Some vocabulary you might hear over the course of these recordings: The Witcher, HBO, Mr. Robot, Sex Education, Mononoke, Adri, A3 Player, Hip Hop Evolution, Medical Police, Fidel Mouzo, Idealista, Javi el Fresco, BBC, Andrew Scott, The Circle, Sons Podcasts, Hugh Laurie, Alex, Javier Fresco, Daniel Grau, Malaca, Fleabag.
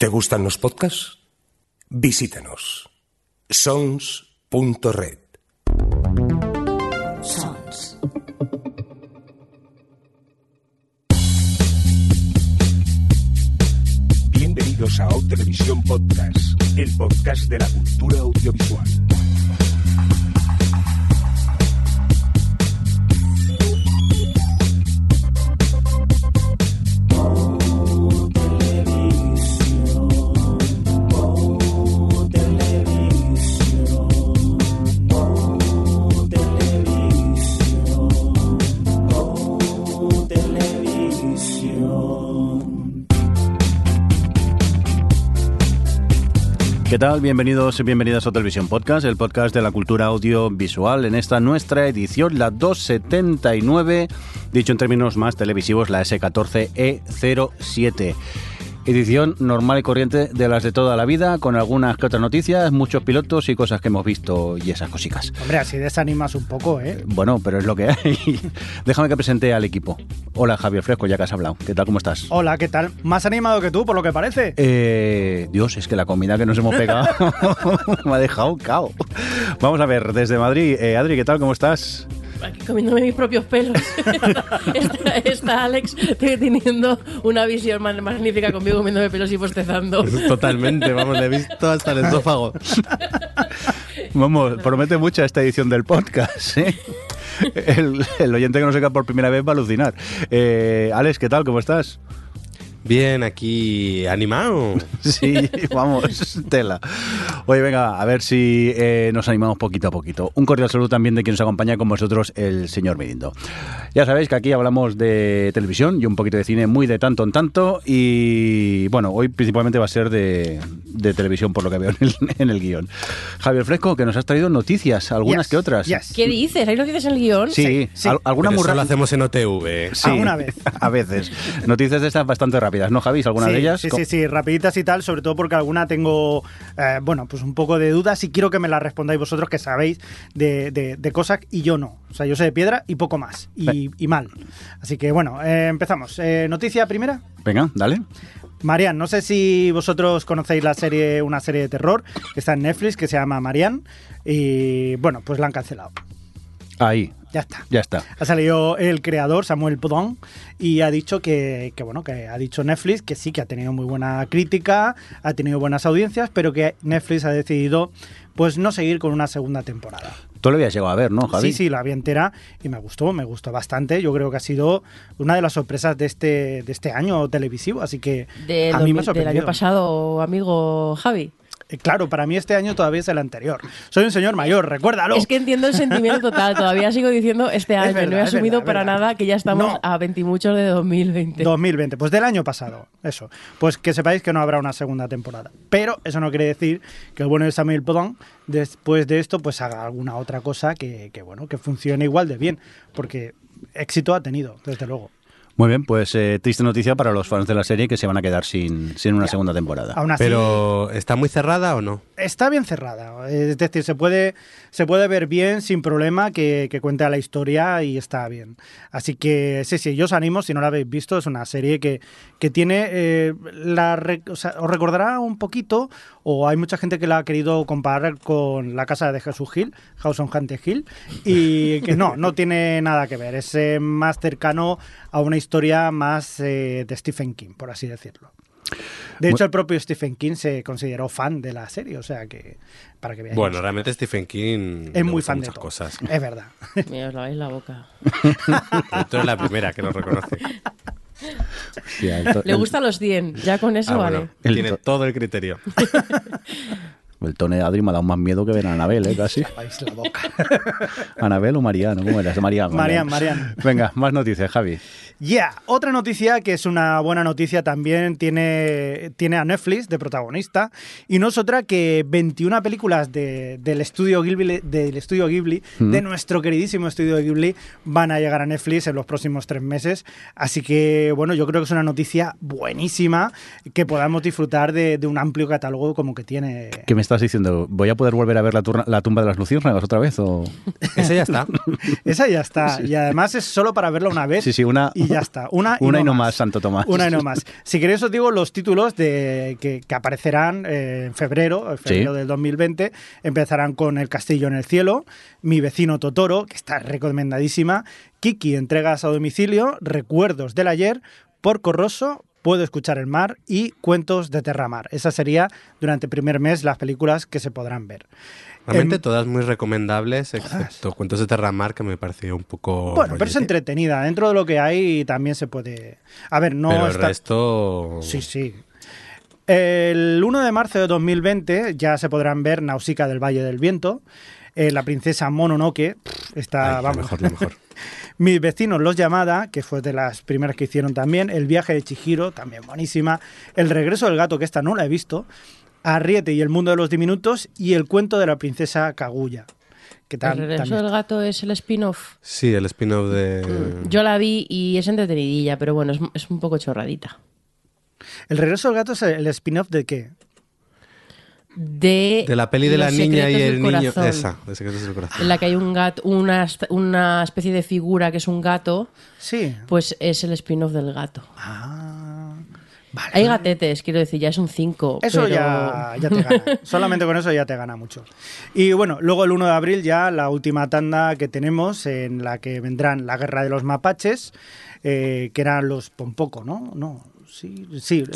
¿Te gustan los podcasts? Visítanos. Sons.red. Sons. Bienvenidos a O Televisión Podcast, el podcast de la cultura audiovisual. ¿Qué tal? Bienvenidos y bienvenidas a Televisión Podcast, el podcast de la cultura audiovisual. En esta nuestra edición, la 279, dicho en términos más televisivos, la S14E07. Edición normal y corriente de las de toda la vida, con algunas que otras noticias, muchos pilotos y cosas que hemos visto y esas cositas. Hombre, así desanimas un poco, ¿eh? Bueno, pero es lo que hay. Déjame que presente al equipo. Hola, Javi el Fresco, ya que has hablado. ¿Qué tal, cómo estás? Hola, ¿qué tal? Más animado que tú, por lo que parece. Dios, es que la comida que nos hemos pegado me ha dejado cao. Vamos a ver, desde Madrid. Adri, ¿qué tal, cómo estás? Aquí comiéndome mis propios pelos. está Alex teniendo una visión magnífica conmigo comiéndome pelos y bostezando. Totalmente, vamos, le he visto hasta el esófago. Vamos, promete mucho esta edición del podcast, ¿eh? El oyente que nos llega por primera vez va a alucinar. Alex, ¿qué tal? ¿Cómo estás? Bien, aquí animado. Sí, vamos, tela. Oye, venga, a ver si nos animamos poquito a poquito. Un cordial saludo también de quien nos acompaña con vosotros, el señor Mirindo. Ya sabéis que aquí hablamos de televisión y un poquito de cine, muy de tanto en tanto. Y bueno, hoy principalmente va a ser de televisión, por lo que veo en el guión. Javier Fresco, que nos has traído noticias, algunas que otras. Yes. ¿Qué dices? ¿Hay noticias en el guión? Sí. Algunas muy raras. Eso lo hacemos en OTV. Sí, alguna vez. A veces. Noticias de estas bastante rápidas. ¿No, Javis? ¿Alguna de ellas? Sí, rapiditas y tal, sobre todo porque alguna tengo, pues un poco de dudas y quiero que me las respondáis vosotros, que sabéis de cosas y yo no. O sea, yo sé de piedra y poco más, y mal. Así que, bueno, empezamos. ¿Noticia primera? Venga, dale. Marianne, no sé si vosotros conocéis una serie de terror que está en Netflix, que se llama Marianne, y, bueno, pues la han cancelado. Ahí. Ya está. Ha salido el creador, Samuel Podón, y ha dicho que ha dicho Netflix que sí, que ha tenido muy buena crítica, ha tenido buenas audiencias, pero que Netflix ha decidido pues no seguir con una segunda temporada. Tú lo habías llegado a ver, ¿no, Javi? Sí, la vi entera y me gustó bastante. Yo creo que ha sido una de las sorpresas de este año televisivo, así que a mí me ha sorprendido. Del año pasado, amigo Javi. Claro, para mí este año todavía es el anterior. Soy un señor mayor, recuérdalo. Es que entiendo el sentimiento total. Todavía sigo diciendo este año. Verdad, no he asumido nada que ya estamos a 20 y muchos de 2020. 2020, pues del año pasado. Eso. Pues que sepáis que no habrá una segunda temporada. Pero eso no quiere decir que el bueno de Samuel Podón, después de esto, pues haga alguna otra cosa que funcione igual de bien. Porque éxito ha tenido, desde luego. Muy bien, pues triste noticia para los fans de la serie que se van a quedar sin una segunda temporada. Aún así, pero ¿está muy cerrada o no? Está bien cerrada, es decir, se puede ver bien sin problema que cuente la historia y está bien. Así que sí, yo os animo, si no la habéis visto, es una serie que tiene, os recordará un poquito, o hay mucha gente que la ha querido comparar con La Casa de Jesús Hill, House on Haunted Hill, y que no tiene nada que ver, es más cercano a una historia más de Stephen King, por así decirlo. De hecho, el propio Stephen King se consideró fan de la serie, o sea que para que veáis. Bueno, realmente Stephen King es muy fan de muchas cosas. Es verdad. Mira, os laváis la boca. Esto es la primera que lo reconoce. Hostia, le gustan los 100, ya con eso vale. Bueno, tiene todo el criterio. El tono de Adri me ha dado más miedo que ver a Anabel, casi. La boca. ¿Anabel o Mariano? ¿Cómo eras? Mariano. Venga, más noticias, Javi. Otra noticia que es una buena noticia también, tiene a Netflix de protagonista, y no es otra que 21 películas del estudio Ghibli, de nuestro queridísimo estudio Ghibli, van a llegar a Netflix en los próximos 3 meses. Así que, bueno, yo creo que es una noticia buenísima que podamos disfrutar de un amplio catálogo como que tiene. Que me estás diciendo, ¿voy a poder volver a ver la tumba de las luciérnagas otra vez? O... Esa ya está. Esa ya está. Sí. Y además es solo para verla una vez. Sí, sí, una. Y ya está. Una y no más, Santo Tomás. Una y no más. Si queréis os digo los títulos que aparecerán en febrero sí. del 2020. Empezarán con El castillo en el cielo, Mi vecino Totoro, que está recomendadísima, Kiki, entregas a domicilio, Recuerdos del ayer, Porco Rosso, Puedo escuchar el mar y Cuentos de Terramar. Esa sería durante el primer mes las películas que se podrán ver. Realmente todas muy recomendables, excepto Cuentos de Terramar, que me pareció un poco... Bueno, rollete. Pero es entretenida. Dentro de lo que hay también se puede... A ver, no... Pero el resto... Sí, sí. El 1 de marzo de 2020 ya se podrán ver Nausicaä del Valle del Viento, La princesa Mononoke, está, ay, vamos. Lo mejor. Mis vecinos Los Yamada, que fue de las primeras que hicieron también, El viaje de Chihiro, también buenísima, El regreso del gato, que esta no la he visto, Arriete y el mundo de los diminutos y El cuento de la princesa Kaguya. Que tal, El regreso del gato es el spin-off. Sí, el spin-off de... Yo la vi y es entretenidilla, pero bueno, es un poco chorradita. ¿El regreso del gato es el spin-off de qué? De la peli de la niña y el niño. Esa, de Secretos del Corazón. En la que hay un gato, una especie de figura que es un gato. Sí. Pues es el spin-off del gato. Ah, vale. Hay gatetes, quiero decir, ya es un 5. Eso pero... ya te gana. Solamente con eso ya te gana mucho. Y bueno, luego el 1 de abril ya la última tanda que tenemos, en la que vendrán La guerra de los mapaches, que eran los Pompoco, ¿no? No, sí.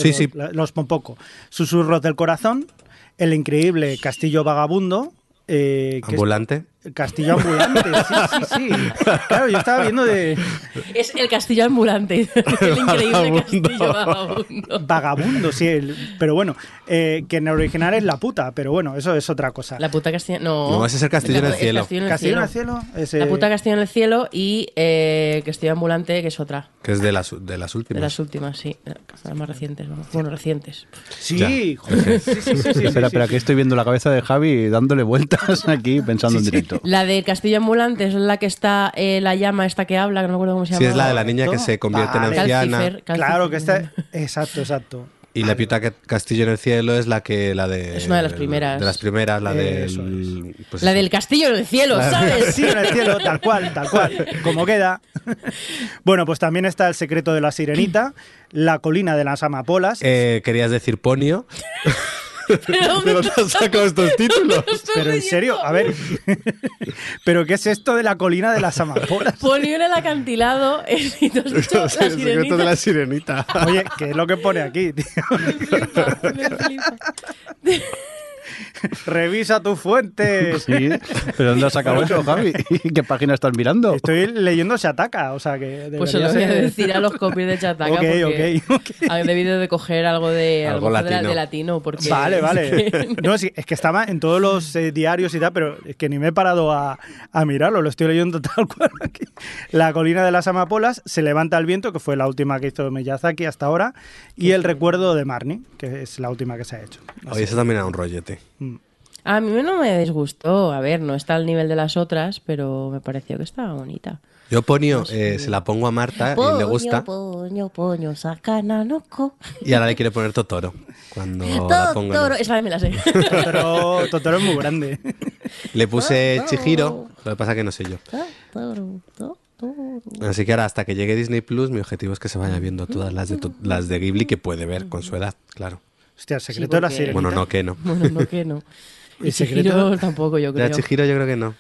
Los Pompoco. Susurros del corazón. El increíble Castillo Vagabundo. ¿Ambulante? Castillo Ambulante, sí. Claro, yo estaba viendo de... Es el Castillo Ambulante. El increíble Castillo Vagabundo. Vagabundo, sí. Pero bueno, que en original es La puta, pero bueno, eso es otra cosa. La puta Castillo... No, ese es el Castillo en el cielo. Castillo en el cielo. Ese... La puta Castillo en el cielo y Castillo Ambulante, que es otra. Que es de las últimas. De las últimas, sí. Las más recientes, vamos. Bueno, recientes. Sí, joder. Sí. Espera, que estoy viendo la cabeza de Javi dándole vueltas aquí pensando en directo. La de Castillo Ambulante es la que está la llama esta que habla, que no me acuerdo cómo se llama. Sí, es la de la niña que se convierte en anciana. Calcifer. Claro que está... Exacto. Y la puta Castillo en el cielo es la de... Es una de las primeras. De las primeras, la del... Pues la del Castillo en el cielo, ¿sabes? Sí, en el cielo, tal cual, como queda. Bueno, pues también está El secreto de la sirenita, La colina de las amapolas. Querías decir Ponio. ¿Pero dónde has sacado estos títulos? Pero en serio, a ver. ¿Pero qué es esto de La colina de las amapolas? Ponía en el acantilado y te has dicho La sirenita. El secreto de la sirenita. Oye, ¿qué es lo que pone aquí, tío? Me flipa. Revisa tus fuentes. Sí, pero ¿dónde has sacado eso, Javi? ¿Qué página estás mirando? Estoy leyendo Chataca, o sea que... Pues se lo voy a decir a los copies de Chataca. Okay. Han debido de coger algo de latino. Porque vale. No, sí, es que estaba en todos los diarios y tal, pero es que ni me he parado a mirarlo, lo estoy leyendo tal cual aquí. La colina de las amapolas, Se levanta el viento, que fue la última que hizo Miyazaki hasta ahora, y El recuerdo de Marnie, que es la última que se ha hecho. Oye, eso también era un rollete. A mí no me disgustó. A ver, no está al nivel de las otras, pero me pareció que estaba bonita. Yo Ponio, se la pongo a Marta y le gusta. Ponio, sacana, loco. Y ahora le quiere poner Totoro. Cuando la ponga. Totoro, esa vez me la sé. Totoro es muy grande. Le puse Chihiro, lo que pasa es que no sé yo. Así que ahora, hasta que llegue Disney Plus, mi objetivo es que se vaya viendo todas las de Ghibli que puede ver con su edad, claro. Hostia, El secreto de la sirenita. Bueno, no. Y Chihiro tampoco, yo creo. Chihiro yo creo que no.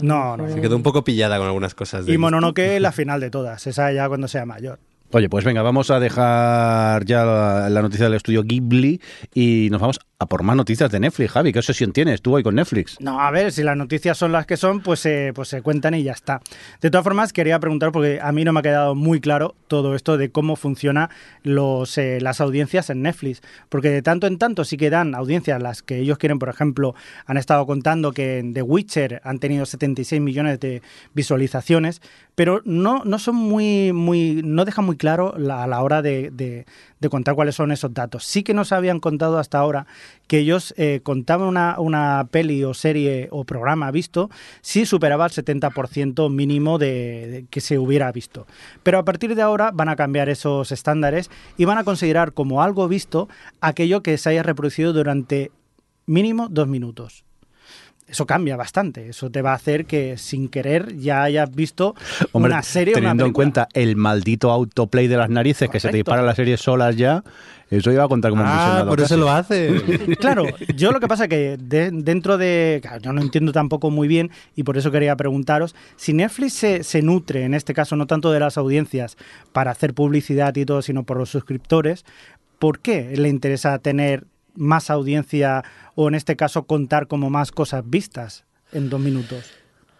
No. Se quedó un poco pillada con algunas cosas. Y Mononoke la final de todas, esa ya cuando sea mayor. Oye, pues venga, vamos a dejar ya la noticia del estudio Ghibli y nos vamos a por más noticias de Netflix. Javi, ¿qué obsesión tienes tú hoy con Netflix? No, a ver, si las noticias son las que son, pues se cuentan y ya está. De todas formas, quería preguntar, porque a mí no me ha quedado muy claro todo esto de cómo funciona las audiencias en Netflix. Porque de tanto en tanto sí que dan audiencias las que ellos quieren. Por ejemplo, han estado contando que en The Witcher han tenido 76 millones de visualizaciones, pero no son no dejan muy claro a la hora de contar cuáles son esos datos. Sí que nos habían contado hasta ahora que ellos contaban una peli o serie o programa visto si superaba el 70% mínimo de que se hubiera visto. Pero a partir de ahora van a cambiar esos estándares y van a considerar como algo visto aquello que se haya reproducido durante mínimo 2 minutos. Eso cambia bastante. Eso te va a hacer que, sin querer, ya hayas visto una serie o una película. Teniendo en cuenta el maldito autoplay de las narices, correcto, que se te dispara la serie solas ya, eso iba a contar como un visionado. Ah, por eso lo hace. Claro, yo lo que pasa es que dentro de... Claro, yo no entiendo tampoco muy bien, y por eso quería preguntaros, si Netflix se nutre, en este caso, no tanto de las audiencias para hacer publicidad y todo, sino por los suscriptores, ¿por qué le interesa tener más audiencia o, en este caso, contar como más cosas vistas en 2 minutos?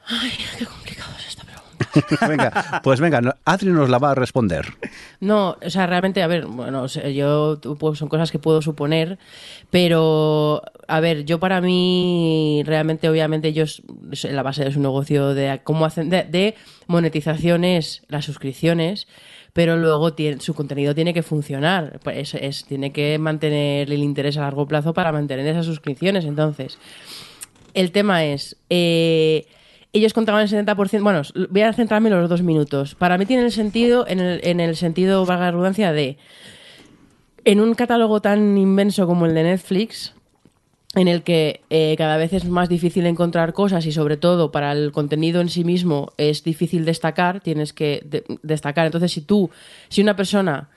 Ay, qué complicado es esta pregunta. Venga, pues venga, Adri nos la va a responder. No, o sea, realmente, a ver, bueno, yo pues, son cosas que puedo suponer, pero, a ver, yo para mí, realmente, obviamente, yo la base de su negocio de cómo hacen de monetizaciones, las suscripciones, pero luego su contenido tiene que funcionar, tiene que mantener el interés a largo plazo para mantener esas suscripciones. Entonces, el tema es, ellos contaban el 70%, bueno, voy a centrarme en los 2 minutos. Para mí tiene el sentido, en el sentido, valga la redundancia, de, en un catálogo tan inmenso como el de Netflix, en el que cada vez es más difícil encontrar cosas y, sobre todo, para el contenido en sí mismo es difícil destacar, tienes que destacar. Entonces, si una persona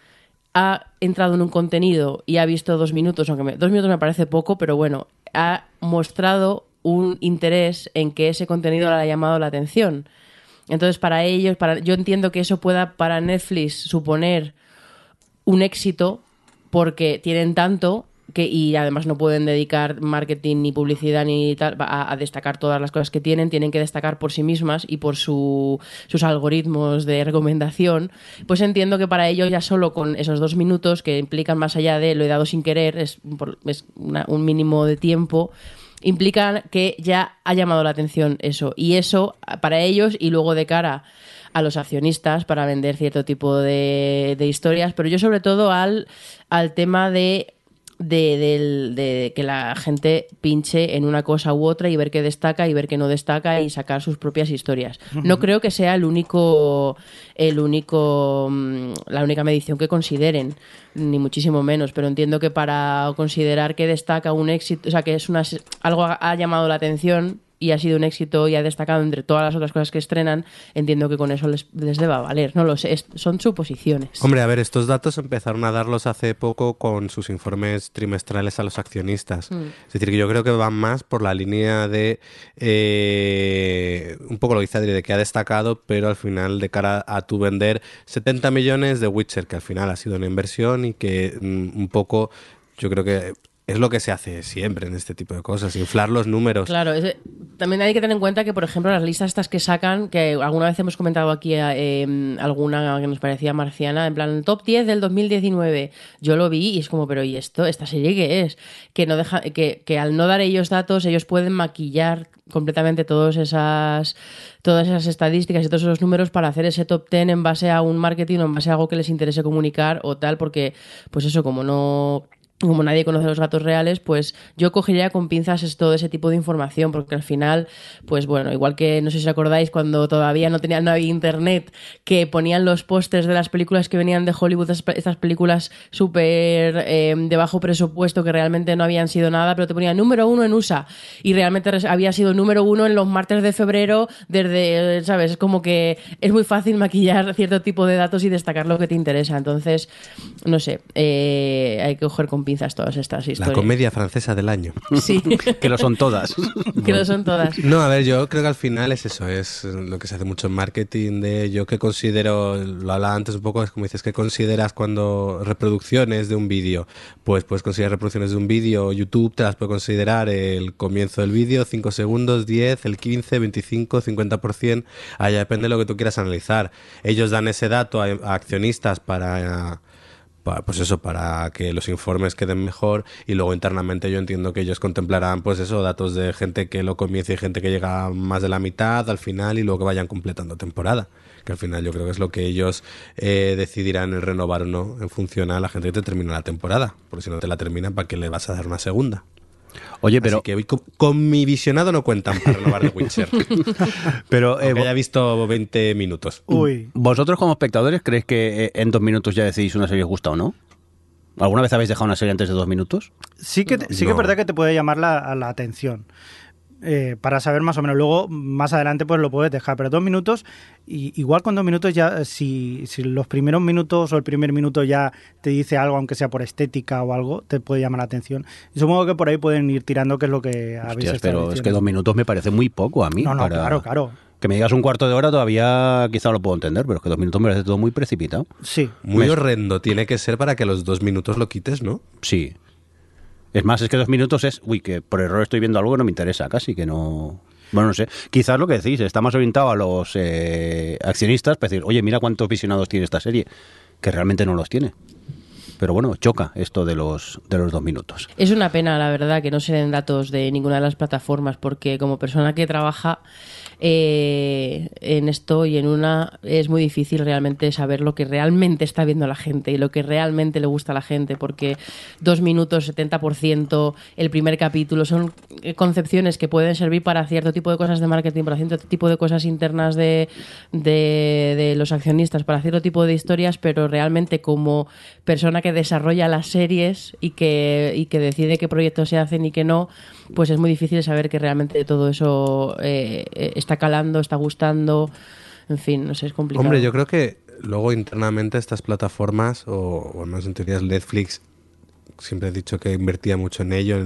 ha entrado en un contenido y ha visto 2 minutos, aunque 2 minutos me parece poco, pero bueno, ha mostrado un interés en que ese contenido le ha llamado la atención. Entonces, para ellos, yo entiendo que eso pueda para Netflix suponer un éxito porque tienen tanto... Y además no pueden dedicar marketing ni publicidad ni tal a destacar todas las cosas que tienen que destacar por sí mismas y por sus algoritmos de recomendación. Pues entiendo que para ellos, ya solo con esos 2 minutos, que implican más allá de lo he dado sin querer, es un mínimo de tiempo, implican que ya ha llamado la atención eso. Y eso para ellos, y luego de cara a los accionistas para vender cierto tipo de historias, pero yo sobre todo al tema de que la gente pinche en una cosa u otra y ver qué destaca y ver qué no destaca y sacar sus propias historias. No creo que sea la única medición que consideren, ni muchísimo menos, pero entiendo que para considerar que destaca un éxito, o sea, que algo ha llamado la atención y ha sido un éxito y ha destacado entre todas las otras cosas que estrenan, entiendo que con eso les deba valer. No lo sé, son suposiciones. Hombre, a ver, estos datos empezaron a darlos hace poco con sus informes trimestrales a los accionistas. Es decir, que yo creo que van más por la línea de... un poco lo que dice Adri, de que ha destacado, pero al final, de cara a tu vender 70 millones de Witcher, que al final ha sido una inversión y que un poco, yo creo que... Es lo que se hace siempre en este tipo de cosas, inflar los números. Claro, también hay que tener en cuenta que, por ejemplo, las listas estas que sacan, que alguna vez hemos comentado aquí alguna que nos parecía marciana, en plan, el top 10 del 2019. Yo lo vi y es como, pero ¿y esto? ¿Esta serie qué es? Que no deja, que al no dar ellos datos, ellos pueden maquillar completamente todas esas estadísticas y todos esos números para hacer ese top 10 en base a un marketing o en base a algo que les interese comunicar o tal, porque, pues eso, como nadie conoce los datos reales, pues yo cogería con pinzas todo ese tipo de información, porque al final, pues bueno, igual que, no sé si os acordáis, cuando todavía no había internet, que ponían los pósters de las películas que venían de Hollywood, estas películas súper de bajo presupuesto, que realmente no habían sido nada, pero te ponían número 1 en USA, y realmente había sido número 1 en los martes de febrero, desde, ¿sabes? Es como que es muy fácil maquillar cierto tipo de datos y destacar lo que te interesa. Entonces, no sé, hay que coger con pinzas todas estas historias. La comedia francesa del año. Sí. Que lo son todas. Que lo son todas. No, a ver, yo creo que al final es eso, es lo que se hace mucho en marketing, de yo que considero, lo hablaba antes un poco, es como dices, ¿qué consideras cuando reproducciones de un vídeo? Pues puedes considerar reproducciones de un vídeo, YouTube te las puede considerar el comienzo del vídeo, 5 segundos, 10, el 15, 25, 50%, allá depende de lo que tú quieras analizar. Ellos dan ese dato a accionistas pues eso, para que los informes queden mejor, y luego internamente yo entiendo que ellos contemplarán, pues eso, datos de gente que lo comienza y gente que llega más de la mitad al final, y luego que vayan completando temporada, que al final yo creo que es lo que ellos decidirán el renovar o no en función a la gente que te termina la temporada, porque si no te la terminan, ¿para qué le vas a dar una segunda? Oye, pero... Así que con mi visionado no cuentan para renovar The Witcher. Pero ya he visto 20 minutos. Uy. ¿Vosotros como espectadores creéis que en 2 minutos ya decidís una serie os gusta o no? ¿Alguna vez habéis dejado una serie antes de 2 minutos? Sí que es verdad que te puede llamar la atención. Para saber más o menos. Luego, más adelante, pues lo puedes dejar. Pero 2 minutos, igual con 2 minutos ya, si los primeros minutos o el primer minuto ya te dice algo, aunque sea por estética o algo, te puede llamar la atención. Y supongo que por ahí pueden ir tirando, que es lo que habéis estado diciendo. Pero es que 2 minutos me parece muy poco a mí. No, para... claro. Que me digas un cuarto de hora todavía quizá lo puedo entender, pero es que 2 minutos me parece todo muy precipitado. Sí. Muy horrendo tiene que ser para que los 2 minutos lo quites, ¿no? Sí. Es más, es que 2 minutos es, que por error estoy viendo algo que no me interesa, casi que no... Bueno, no sé. Quizás lo que decís, está más orientado a los accionistas para decir, oye, mira cuántos visionados tiene esta serie, que realmente no los tiene. Pero bueno, choca esto de los 2 minutos. Es una pena, la verdad, que no se den datos de ninguna de las plataformas, porque como persona que trabaja en esto y en una, es muy difícil realmente saber lo que realmente está viendo la gente y lo que realmente le gusta a la gente, porque 2 minutos, 70%, el primer capítulo, son concepciones que pueden servir para cierto tipo de cosas de marketing, para cierto tipo de cosas internas de los accionistas, para cierto tipo de historias, pero realmente como persona que desarrolla las series y que decide qué proyectos se hacen y qué no, pues es muy difícil saber que realmente todo eso está calando, está gustando, en fin, no sé, es complicado. Hombre, yo creo que luego internamente estas plataformas, o al menos en teoría Netflix, siempre he dicho que invertía mucho en ello,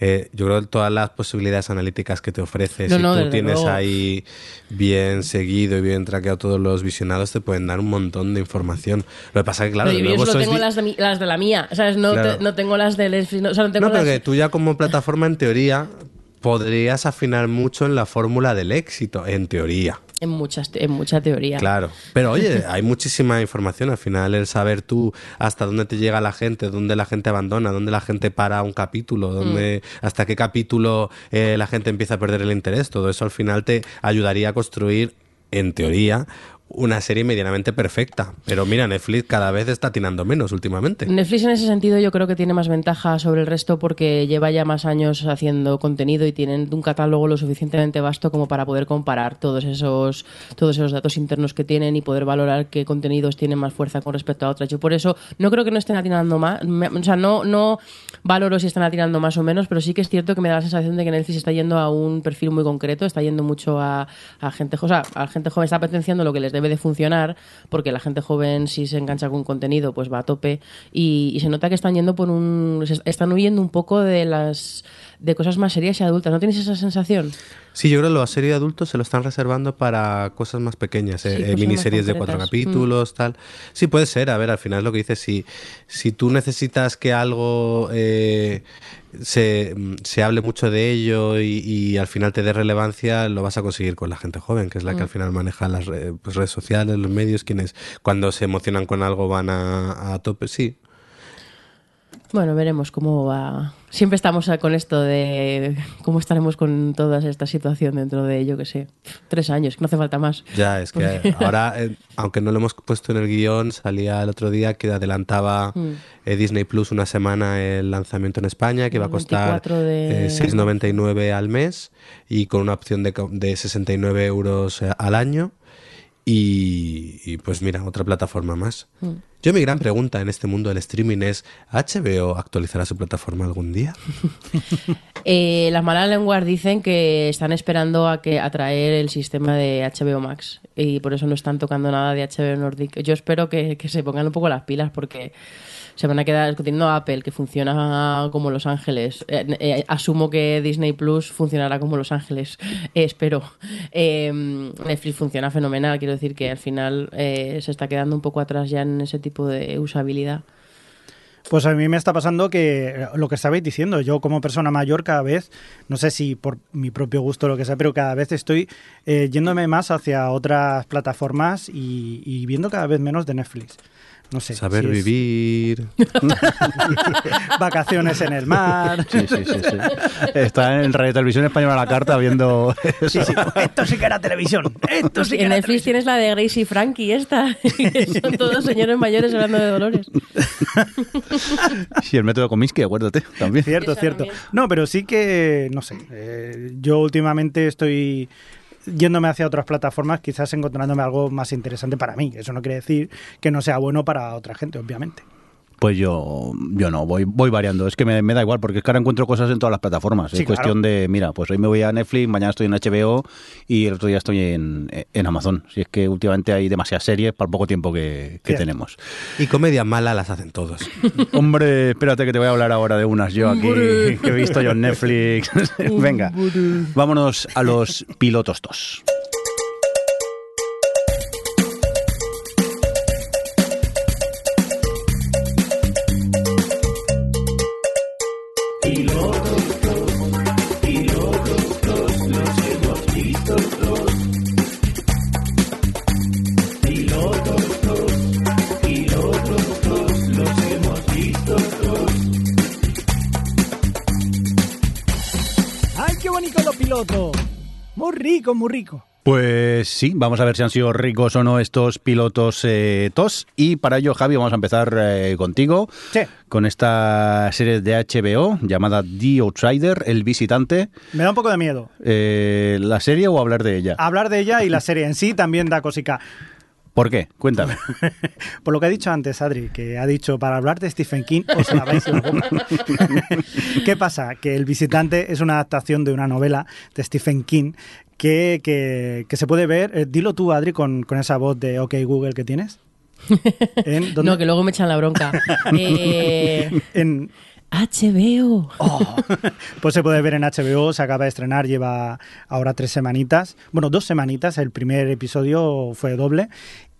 yo creo que todas las posibilidades analíticas que te ofrece, tú tienes luego ahí bien seguido y bien traqueado todos los visionados, te pueden dar un montón de información. Lo que pasa es que, claro, yo solo tengo las de la mía, ¿sabes? No, claro. No tengo las de Netflix, no tengo las... Porque tú ya como plataforma, en teoría... podrías afinar mucho en la fórmula del éxito, en teoría. En mucha teoría. Claro. Pero oye, hay muchísima información. Al final, el saber tú hasta dónde te llega la gente, dónde la gente abandona, dónde la gente para un capítulo, hasta qué capítulo la gente empieza a perder el interés. Todo eso al final te ayudaría a construir, en teoría, una serie medianamente perfecta. Pero mira, Netflix cada vez está atinando menos últimamente. Netflix en ese sentido yo creo que tiene más ventaja sobre el resto, porque lleva ya más años haciendo contenido y tienen un catálogo lo suficientemente vasto como para poder comparar todos esos datos internos que tienen y poder valorar qué contenidos tienen más fuerza con respecto a otras. Yo por eso no creo que no estén atinando más, o sea, no valoro si están atinando más o menos, pero sí que es cierto que me da la sensación de que Netflix está yendo a un perfil muy concreto, está yendo mucho a gente joven, está potenciando lo que les debe de funcionar, porque la gente joven, si se engancha con contenido, pues va a tope, y se nota que están huyendo un poco de cosas más serias y adultas. ¿No tienes esa sensación? Sí, yo creo que la serie de adultos se lo están reservando para cosas más pequeñas, cosas miniseries más de 4 capítulos, tal. Sí, puede ser. A ver, al final lo que dices, si tú necesitas que algo se hable mucho de ello y al final te dé relevancia, lo vas a conseguir con la gente joven, que es la que al final maneja las redes sociales, los medios, quienes cuando se emocionan con algo van a tope, sí. Bueno, veremos cómo va. Siempre estamos con esto de cómo estaremos con toda esta situación dentro de, yo qué sé, 3 años, que no hace falta más. Ya, es que ahora, aunque no lo hemos puesto en el guión, salía el otro día que adelantaba Disney Plus una semana el lanzamiento en España, que va a costar €6,99 al mes y con una opción de €69 al año. Y pues mira, otra plataforma más. Yo mi gran pregunta en este mundo del streaming es, ¿HBO actualizará su plataforma algún día? Las malas lenguas dicen que están esperando a traer el sistema de HBO Max y por eso no están tocando nada de HBO Nordic. Yo espero que se pongan un poco las pilas, porque se van a quedar discutiendo Apple, que funciona como Los Ángeles. Asumo que Disney Plus funcionará como Los Ángeles. Espero. Netflix funciona fenomenal. Quiero decir que al final se está quedando un poco atrás ya en ese tipo de usabilidad. Pues a mí me está pasando que lo que estabais diciendo, yo como persona mayor cada vez, no sé si por mi propio gusto o lo que sea, pero cada vez estoy yéndome más hacia otras plataformas y viendo cada vez menos de Netflix. No sé, saber si vivir. Vacaciones en el mar. Sí. Está en Radio Televisión Española La Carta viendo eso. Sí. Esto sí que era televisión. En Netflix tienes la de Grace y Frankie, esta. Son todos señores mayores hablando de Dolores. Sí, el método Kominsky, acuérdate. También. Cierto. También. No, pero sí que, no sé. Yo últimamente estoy yéndome hacia otras plataformas, quizás encontrándome algo más interesante para mí. Eso no quiere decir que no sea bueno para otra gente, obviamente. pues yo no, voy variando. Es que me da igual, porque es que ahora encuentro cosas en todas las plataformas. Sí, es claro. Cuestión de, mira, pues hoy me voy a Netflix, mañana estoy en HBO y el otro día estoy en Amazon. Si es que últimamente hay demasiadas series para el poco tiempo que tenemos. Y comedias malas las hacen todos. Hombre, espérate que te voy a hablar ahora de unas yo aquí, que he visto yo en Netflix. Venga, vámonos a los pilotos tos. Muy rico, muy rico. Pues sí, vamos a ver si han sido ricos o no estos pilotos tos. Y para ello, Javi, vamos a empezar contigo. Sí. Con esta serie de HBO llamada The Outsider, El visitante. Me da un poco de miedo. ¿La serie o hablar de ella? Hablar de ella, y la serie en sí también da cosica. ¿Por qué? Cuéntame. Por lo que ha dicho antes, Adri, que ha dicho, para hablar de Stephen King, os laváis la boca. ¿Qué pasa? Que El visitante es una adaptación de una novela de Stephen King que se puede ver... dilo tú, Adri, con esa voz de OK Google que tienes. No, que luego me echan la bronca. En... HBO. Oh, pues se puede ver en HBO, se acaba de estrenar, lleva ahora 3 semanitas. Bueno, 2 semanitas, el primer episodio fue doble.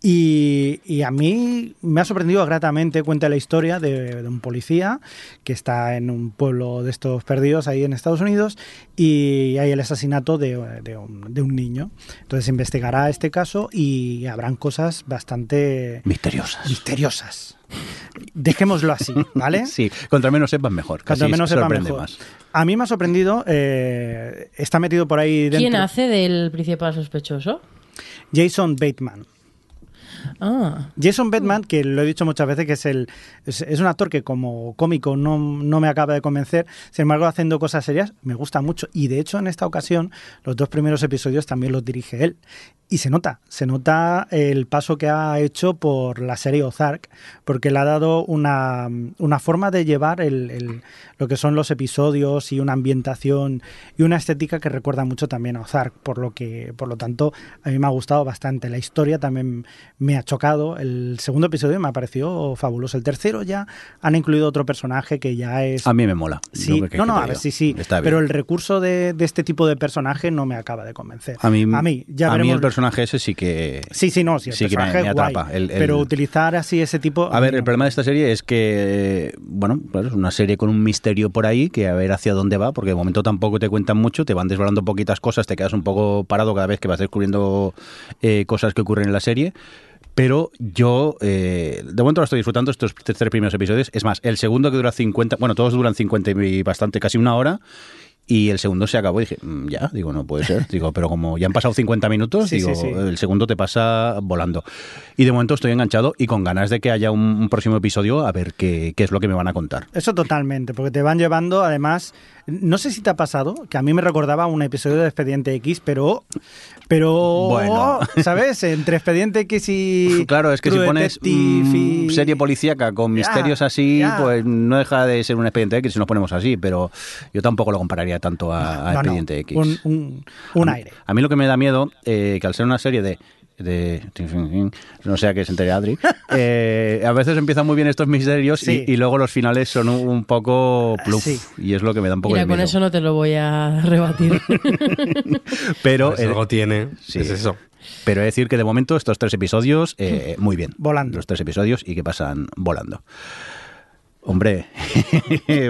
Y a mí me ha sorprendido gratamente. Cuenta la historia de un policía que está en un pueblo de estos perdidos ahí en Estados Unidos, y hay el asesinato de un niño. Entonces se investigará este caso y habrán cosas bastante... Misteriosas. Dejémoslo así, ¿vale? Sí, contra menos sepas mejor. Contra menos sepas mejor. Más. A mí me ha sorprendido, está metido por ahí dentro. ¿Quién hace del principal sospechoso? Jason Bateman. Ah. Jason Bateman, que lo he dicho muchas veces, que es un actor que como cómico no me acaba de convencer. Sin embargo, haciendo cosas serias me gusta mucho, y de hecho en esta ocasión los 2 primeros episodios también los dirige él, y se nota el paso que ha hecho por la serie Ozark, porque le ha dado una forma de llevar lo que son los episodios y una ambientación y una estética que recuerda mucho también a Ozark, por lo tanto a mí me ha gustado bastante. La historia también me ha chocado. El 2º episodio me ha parecido fabuloso. El 3º ya han incluido otro personaje que ya es... A mí me mola. Sí, no, a ver, sí. Está pero bien. El recurso de este tipo de personaje no me acaba de convencer. A mí el personaje ese sí que... Sí, el personaje me atrapa. Guay, pero utilizar así ese tipo... A ver, el problema de esta serie es que, bueno, claro, es una serie con un misterio por ahí, que a ver hacia dónde va, porque de momento tampoco te cuentan mucho, te van desvelando poquitas cosas, te quedas un poco parado cada vez que vas descubriendo cosas que ocurren en la serie. Pero yo, de momento lo estoy disfrutando, estos 3 primeros episodios. Es más, el 2º que dura 50... Bueno, todos duran 50 y bastante, casi 1 hora. Y el 2º se acabó. Y dije, no puede ser. Digo, pero como ya han pasado 50 minutos, sí. El 2º te pasa volando. Y de momento estoy enganchado y con ganas de que haya un próximo episodio, a ver qué es lo que me van a contar. Eso totalmente, porque te van llevando, además... No sé si te ha pasado, que a mí me recordaba un episodio de Expediente X, pero bueno, ¿sabes? Entre Expediente X y... Claro, es que True si pones serie policíaca con misterios así, pues no deja de ser un Expediente X si nos ponemos así, pero yo tampoco lo compararía tanto a Expediente X. Un aire. A mí lo que me da miedo, que al ser una serie de no sea que se entere Adri, a veces empiezan muy bien estos misterios, sí, y luego los finales son un poco pluf, sí, y es lo que me da un poco de miedo. Mira, con eso no te lo voy a rebatir. Pero pues algo tiene, sí, es eso. Pero he de decir que de momento estos 3 episodios muy bien, volando los 3 episodios y que pasan volando. Hombre,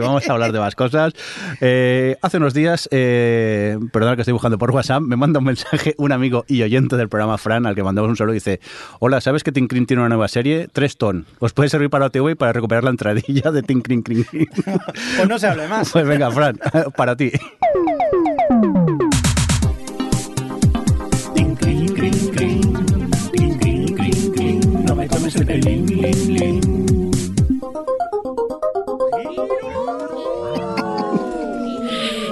vamos a hablar de más cosas. Hace unos días, perdón que estoy buscando por WhatsApp, me manda un mensaje un amigo y oyente del programa, Fran, al que mandamos un saludo, y dice: hola, ¿sabes que Tim Kring tiene una nueva serie? Treadstone. ¿Os puede servir para OTV y para recuperar la entradilla de Tim Kring Kring? Pues no se hable más. Pues venga, Fran, para ti. Tim Kring Kring Kring, Tim Kring Kring Kring, no me tomes el pelín, lin, lin.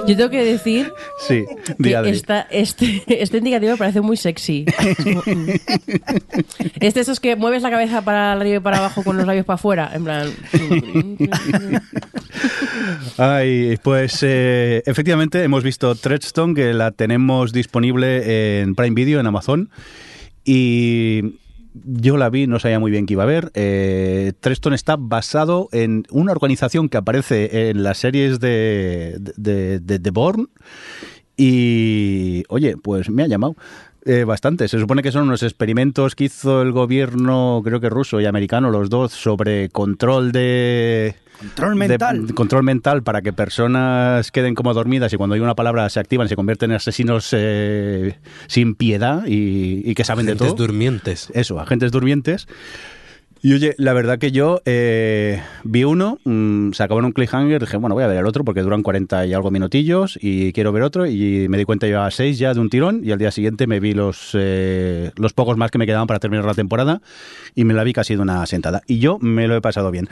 Yo tengo que decir que este indicativo parece muy sexy. Este es que mueves la cabeza para arriba y para abajo con los labios para afuera, en plan. Ay, pues efectivamente hemos visto Treadstone, que la tenemos disponible en Prime Video, en Amazon, y yo la vi, no sabía muy bien qué iba a ver. Treadstone está basado en una organización que aparece en las series de Bourne y, oye, pues me ha llamado bastante. Se supone que son unos experimentos que hizo el gobierno, creo que ruso y americano, los dos, sobre control de... Control mental. Control mental para que personas queden como dormidas y cuando hay una palabra se activan, se convierten en asesinos sin piedad y que saben agentes de todo. Agentes durmientes. Eso, agentes durmientes. Y oye, la verdad que yo vi uno, se acabó en un cliffhanger, dije, bueno, voy a ver el otro porque duran 40 y algo minutillos y quiero ver otro, y me di cuenta yo a 6 ya de un tirón, y al día siguiente me vi los pocos más que me quedaban para terminar la temporada y me la vi casi de una sentada. Y yo me lo he pasado bien.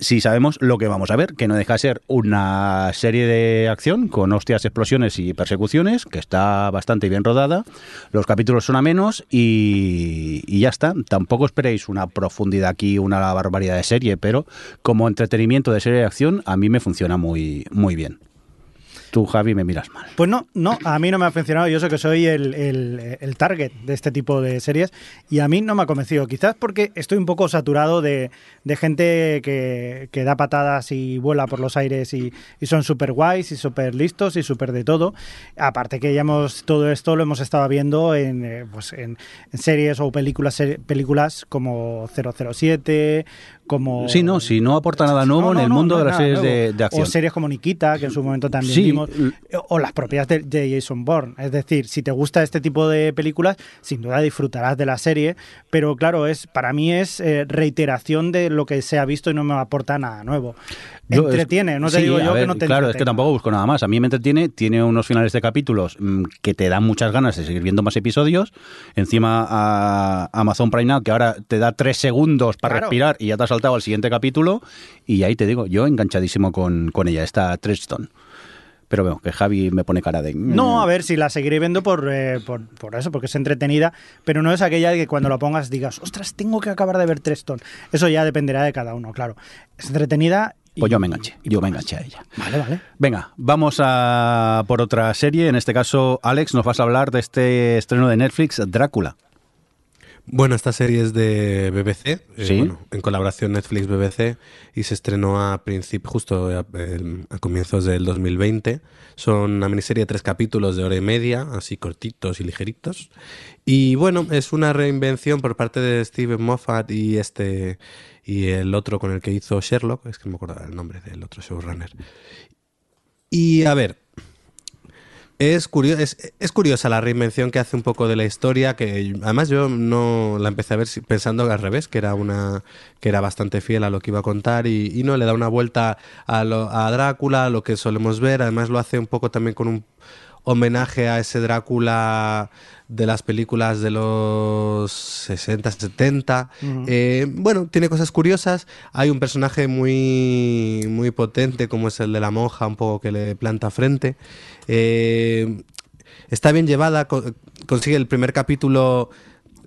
Si sabemos lo que vamos a ver, que no deja de ser una serie de acción con hostias, explosiones y persecuciones, que está bastante bien rodada, los capítulos son amenos y ya está. Tampoco esperéis una profundidad aquí, una barbaridad de serie, pero como entretenimiento de serie de acción a mí me funciona muy, muy bien. Tú, Javi, me miras mal. Pues no, a mí no me ha funcionado. Yo sé que soy el target de este tipo de series y a mí no me ha convencido. Quizás porque estoy un poco saturado de gente que da patadas y vuela por los aires y son súper guays y súper listos y súper de todo. Aparte que ya todo esto lo hemos estado viendo en series o películas como 007... Como... Sí, no, si no aporta nada nuevo en el mundo de las series de acción. O series como Nikita, que en su momento también vimos, o las propias de Jason Bourne. Es decir, si te gusta este tipo de películas, sin duda disfrutarás de la serie, pero claro, para mí es reiteración de lo que se ha visto y no me aporta nada nuevo. Entretiene, no te digo yo que no te entretiene. Claro, es que tampoco busco nada más. A mí me entretiene, tiene unos finales de capítulos que te dan muchas ganas de seguir viendo más episodios. Encima a Amazon Prime Now, que ahora te da 3 segundos para respirar y ya te has saltado al siguiente capítulo, y ahí te digo, yo enganchadísimo con ella, esta Treadstone. Pero bueno, que Javi me pone cara de... No, a ver, si la seguiré viendo por eso, porque es entretenida, pero no es aquella que cuando la pongas digas, ostras, tengo que acabar de ver Treadstone. Eso ya dependerá de cada uno, claro. Es entretenida. Pues yo me enganché, a ella. Vale. Venga, vamos a por otra serie. En este caso, Alex, nos vas a hablar de este estreno de Netflix, Drácula. Bueno, esta serie es de BBC, en colaboración Netflix-BBC, y se estrenó a comienzos del 2020. Son una miniserie de 3 capítulos de hora y media, así cortitos y ligeritos. Y bueno, es una reinvención por parte de Steve Moffat y el otro con el que hizo Sherlock, es que no me acuerdo el nombre del otro showrunner. Y a ver... Es curiosa la reinvención que hace un poco de la historia, que además yo no la empecé a ver pensando al revés, que era bastante fiel a lo que iba a contar y no le da una vuelta a Drácula, a lo que solemos ver. Además lo hace un poco también con un homenaje a ese Drácula de las películas de los 60, 70. Uh-huh. Bueno, tiene cosas curiosas. Hay un personaje muy, muy potente, como es el de la monja, un poco que le planta frente. Está bien llevada, consigue el primer capítulo...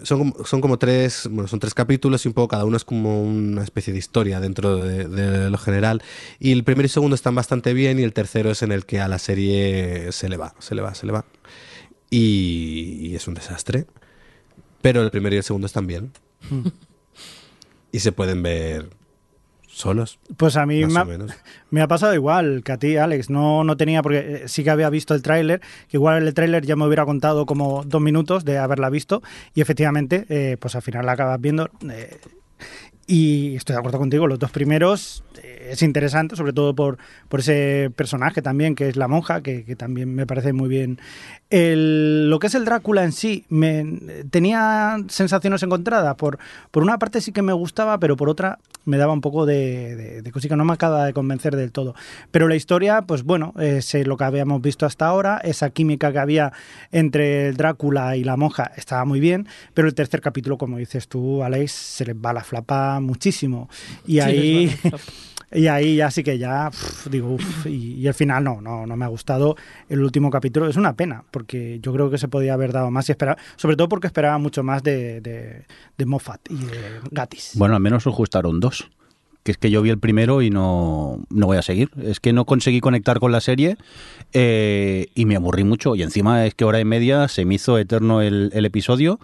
Son 3 capítulos y un poco cada uno es como una especie de historia dentro de lo general. Y el primero y segundo están bastante bien y el tercero es en el que a la serie se le va. Y es un desastre. Pero el primero y el segundo están bien. Y se pueden ver... solos. Pues a mí me ha pasado igual que a ti, Alex. No tenía, porque sí que había visto el tráiler, que igual el tráiler ya me hubiera contado como 2 minutos de haberla visto, y efectivamente, pues al final la acabas viendo. Y estoy de acuerdo contigo, los 2 primeros es interesante, sobre todo por ese personaje también, que es la monja, que también me parece muy bien. Lo que es el Drácula en sí, tenía sensaciones encontradas. Por una parte sí que me gustaba, pero por otra me daba un poco de cosita, no me acaba de convencer del todo. Pero la historia, pues bueno, es lo que habíamos visto hasta ahora, esa química que había entre el Drácula y la monja estaba muy bien, pero el tercer capítulo, como dices tú, Alex, se les va la flapa muchísimo. Y ahí Y ahí ya sí que ya digo, el final no me ha gustado el último capítulo. Es una pena, porque yo creo que se podía haber dado más y esperaba, sobre todo porque esperaba mucho más de Moffat y de Gatiss. Bueno, al menos os gustaron dos. Que es que yo vi el primero y no voy a seguir. Es que no conseguí conectar con la serie y me aburrí mucho. Y encima es que hora y media se me hizo eterno el episodio.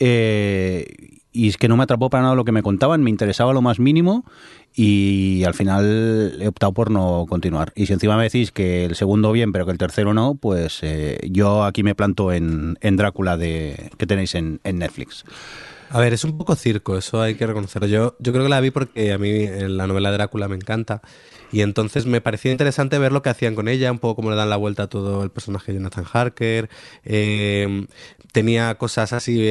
Y es que no me atrapó para nada lo que me contaban, me interesaba lo más mínimo y al final he optado por no continuar. Y si encima me decís que el segundo bien, pero que el tercero no, pues yo aquí me planto en Drácula que tenéis en Netflix. A ver, es un poco circo, eso hay que reconocerlo. Yo creo que la vi porque a mí la novela de Drácula me encanta y entonces me parecía interesante ver lo que hacían con ella, un poco cómo le dan la vuelta a todo el personaje de Jonathan Harker. Tenía cosas así,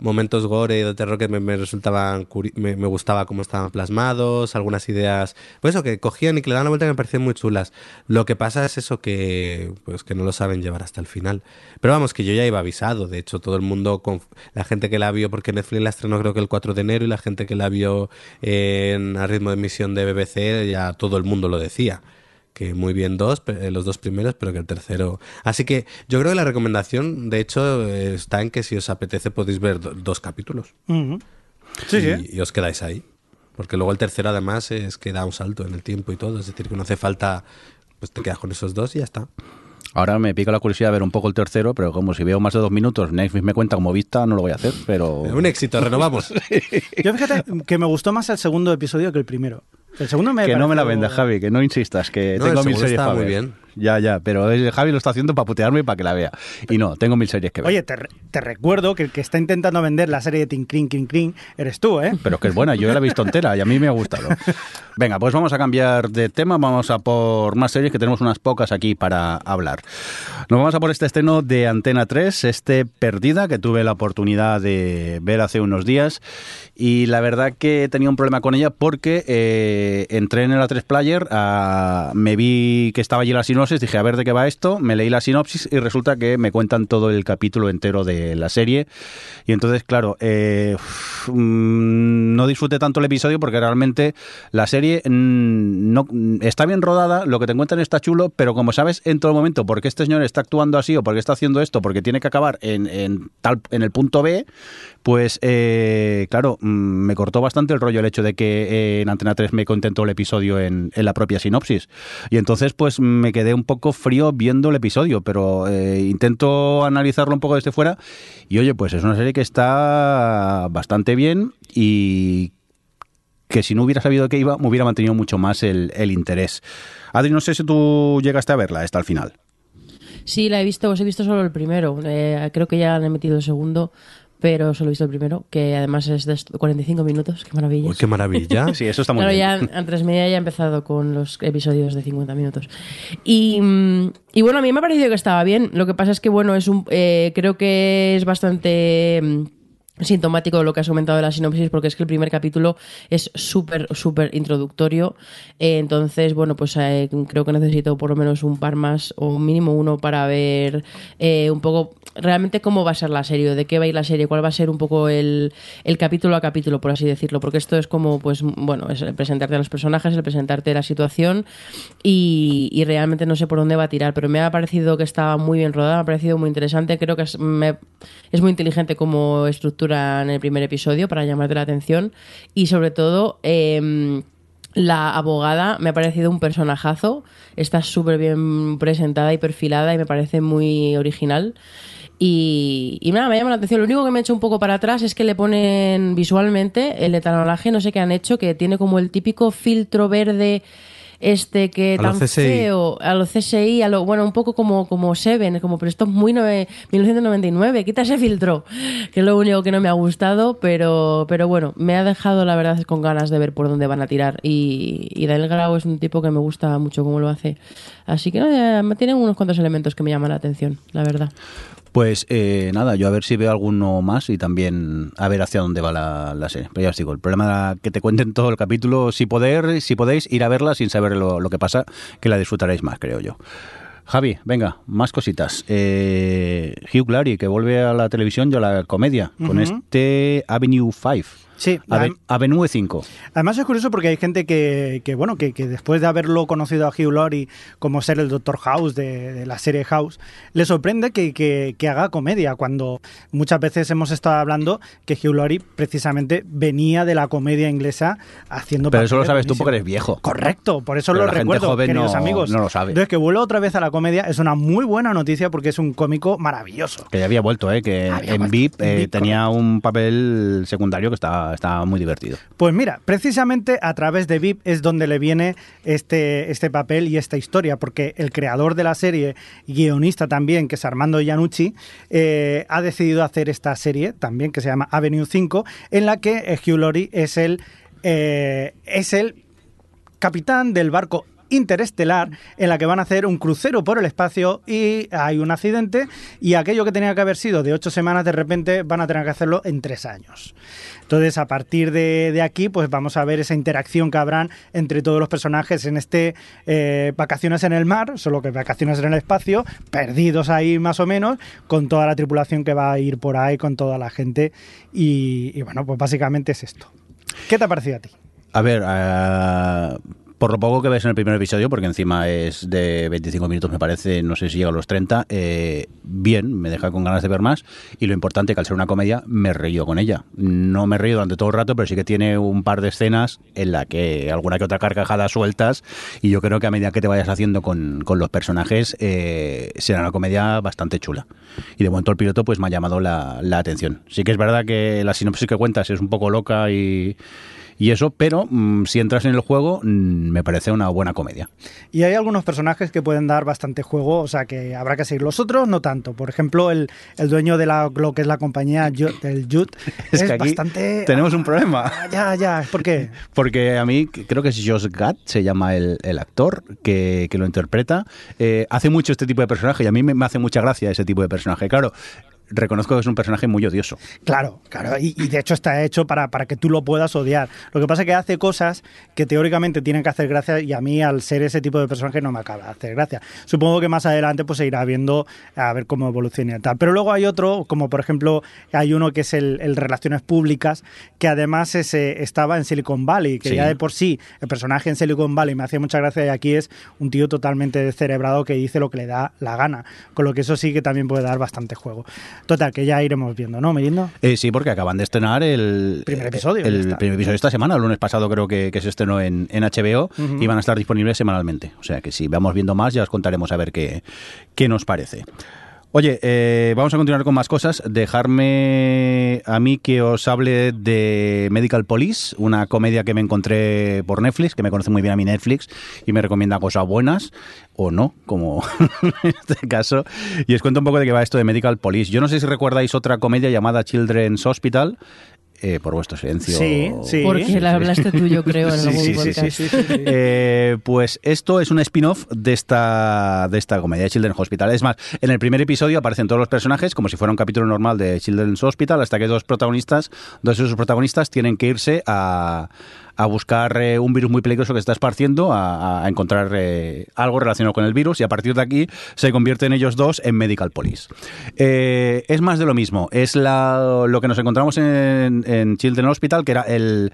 momentos gore de terror que me resultaban me gustaba cómo estaban plasmados, algunas ideas, pues eso, que cogían y que le daban la vuelta que me parecían muy chulas. Lo que pasa es eso que no lo saben llevar hasta el final. Pero vamos, que yo ya iba avisado, de hecho todo el mundo, la gente que la vio porque Netflix la estrenó creo que el 4 de enero y la gente que la vio a ritmo de emisión de BBC, ya todo el mundo lo decía. Que muy bien los dos primeros, pero que el tercero... Así que yo creo que la recomendación, de hecho, está en que si os apetece podéis ver dos capítulos. Uh-huh. Sí. Y os quedáis ahí. Porque luego el tercero además es que da un salto en el tiempo y todo. Es decir, que no hace falta... Pues te quedas con esos dos y ya está. Ahora me pica la curiosidad de ver un poco el tercero, pero como si veo más de 2 minutos, Netflix me cuenta como vista, no lo voy a hacer, pero... Un éxito, renovamos. Yo fíjate que me gustó más el segundo episodio que el primero. El segundo me... Que no me la venda, Javi, que no insistas, que no, tengo 1000 series para ver. Muy bien. Ya, pero Javi lo está haciendo para putearme y para que la vea. Y no, tengo 1000 series que ver. Oye, te recuerdo que el que está intentando vender la serie de Tinkling eres tú, ¿eh? Pero es que es buena, yo la he visto entera y a mí me ha gustado. Venga, pues vamos a cambiar de tema, vamos a por más series, que tenemos unas pocas aquí para hablar. Nos vamos a por este estreno de Antena 3, Perdida, que tuve la oportunidad de ver hace unos días. Y la verdad que tenía un problema con ella porque entré en el A3 Player, me vi que estaba allí la sinopsis, dije, a ver de qué va esto, me leí la sinopsis y resulta que me cuentan todo el capítulo entero de la serie y entonces, claro, no disfruté tanto el episodio porque realmente la serie no está bien rodada, lo que te cuentan está chulo, pero como sabes en todo momento por qué este señor está actuando así o por qué está haciendo esto, porque tiene que acabar en el punto B, pues claro, me cortó bastante el rollo el hecho de que en Antena 3 me contentó el episodio en la propia sinopsis y entonces pues me quedé un poco frío viendo el episodio, pero intento analizarlo un poco desde fuera y oye, pues es una serie que está bastante bien y que si no hubiera sabido que iba, me hubiera mantenido mucho más el interés. Adri, no sé si tú llegaste a verla hasta el final. Sí, la he visto, os he visto solo el primero, creo que ya le he metido el segundo, pero solo he visto el primero, que además es de 45 minutos, qué maravilla. ¡Qué maravilla! Sí, eso está muy bien. Claro, ya antes media ya he empezado con los episodios de 50 minutos. Y bueno, a mí me ha parecido que estaba bien, lo que pasa es que bueno, es creo que es bastante... sintomático de lo que has comentado de la sinopsis, porque es que el primer capítulo es súper introductorio, entonces bueno, pues creo que necesito por lo menos un par más o mínimo uno para ver un poco realmente cómo va a ser la serie, de qué va a ir la serie, cuál va a ser un poco el capítulo a capítulo, por así decirlo, porque esto es como pues bueno, es el presentarte a los personajes, el presentarte la situación y realmente no sé por dónde va a tirar, pero me ha parecido que estaba muy bien rodada, me ha parecido muy interesante, creo que es muy inteligente como estructura en el primer episodio para llamarte la atención y sobre todo la abogada me ha parecido un personajazo, está súper bien presentada y perfilada y me parece muy original y nada, me llama la atención. Lo único que me ha hecho un poco para atrás es que le ponen visualmente el etalolaje, no sé qué han hecho, que tiene como el típico filtro verde que a tan feo, a los CSI, bueno, un poco como Seven, pero esto es muy 1999, quita ese filtro, que es lo único que no me ha gustado, pero bueno, me ha dejado la verdad con ganas de ver por dónde van a tirar y Daniel Grau es un tipo que me gusta mucho cómo lo hace, así que no, tienen unos cuantos elementos que me llaman la atención, la verdad. Pues nada, yo a ver si veo alguno más y también a ver hacia dónde va la serie. Pero ya os digo, el problema es que te cuenten todo el capítulo, si podéis ir a verla sin saber lo que pasa, que la disfrutaréis más, creo yo. Javi, venga, más cositas. Hugh Laurie, que vuelve a la televisión y a la comedia, con Avenue 5. Sí. Avenue 5. Además es curioso porque hay gente que después de haberlo conocido a Hugh Laurie como ser el Dr. House de la serie House, le sorprende que haga comedia, cuando muchas veces hemos estado hablando que Hugh Laurie precisamente venía de la comedia inglesa haciendo... Pero eso lo sabes tú porque eres viejo. Correcto, por eso lo recuerdo, queridos amigos. No lo sabes. Entonces, que vuelva otra vez a la comedia es una muy buena noticia porque es un cómico maravilloso. Que ya había vuelto, que en VIP tenía un papel secundario que estaba muy divertido. Pues mira, precisamente a través de VIP es donde le viene este papel y esta historia, porque el creador de la serie, guionista también, que es Armando Iannucci, ha decidido hacer esta serie también, que se llama Avenue 5, en la que Hugh Laurie es el capitán del barco interestelar en la que van a hacer un crucero por el espacio y hay un accidente y aquello que tenía que haber sido de 8 semanas de repente van a tener que hacerlo en 3 años. Entonces, a partir de aquí, pues vamos a ver esa interacción que habrán entre todos los personajes en este vacaciones en el mar, solo que vacaciones en el espacio, perdidos ahí más o menos, con toda la tripulación que va a ir por ahí, con toda la gente y bueno, pues básicamente es esto. ¿Qué te ha parecido a ti? A ver, por lo poco que ves en el primer episodio, porque encima es de 25 minutos me parece, no sé si llega a los 30, bien, me deja con ganas de ver más, y lo importante que al ser una comedia me reí con ella. No me reí durante todo el rato, pero sí que tiene un par de escenas en la que alguna que otra carcajada sueltas, y yo creo que a medida que te vayas haciendo con los personajes será una comedia bastante chula. Y de momento el piloto pues me ha llamado la atención. Sí que es verdad que la sinopsis que cuentas es un poco loca y eso, pero si entras en el juego me parece una buena comedia. Y hay algunos personajes que pueden dar bastante juego, o sea que habrá que seguir. Los otros no tanto. Por ejemplo, el dueño de lo que es la compañía, el Judd, es que aquí bastante... Tenemos un problema. Ya. ¿Por qué? Porque a mí, creo que es Josh Gad, se llama el actor que lo interpreta. Hace mucho este tipo de personaje y a mí me hace mucha gracia ese tipo de personaje. Claro, reconozco que es un personaje muy odioso. Claro. Y de hecho está hecho para que tú lo puedas odiar. Lo que pasa es que hace cosas que teóricamente tienen que hacer gracia y a mí, al ser ese tipo de personaje, no me acaba de hacer gracia. Supongo que más adelante pues se irá viendo a ver cómo evoluciona y tal. Pero luego hay otro, como por ejemplo, hay uno que es el Relaciones Públicas, que además estaba en Silicon Valley, que sí. Ya de por sí el personaje en Silicon Valley me hacía mucha gracia y aquí es un tío totalmente descerebrado que dice lo que le da la gana. Con lo que eso sí que también puede dar bastante juego. Total, que ya iremos viendo, ¿no, Mirindo? Sí, porque acaban de estrenar el primer episodio. El primer episodio esta semana, el lunes pasado creo que se estrenó en HBO, y van a estar disponibles semanalmente. O sea que si vamos viendo más ya os contaremos a ver qué nos parece. Oye, vamos a continuar con más cosas. Dejarme a mí que os hable de Medical Police, una comedia que me encontré por Netflix, que me conoce muy bien a mi Netflix y me recomienda cosas buenas, o no, como en este caso. Y os cuento un poco de qué va esto de Medical Police. Yo no sé si recordáis otra comedia llamada Children's Hospital, por vuestro silencio. Sí. Porque la hablaste tú, yo creo, en algún podcast. Sí. Pues esto es un spin-off de esta comedia de Children's Hospital. Es más, en el primer episodio aparecen todos los personajes como si fuera un capítulo normal de Children's Hospital, hasta que dos de sus protagonistas tienen que irse a buscar un virus muy peligroso que se está esparciendo, a encontrar algo relacionado con el virus, y a partir de aquí se convierten ellos dos en Medical Police. Es más de lo mismo, es lo que nos encontramos en Children's Hospital, que era el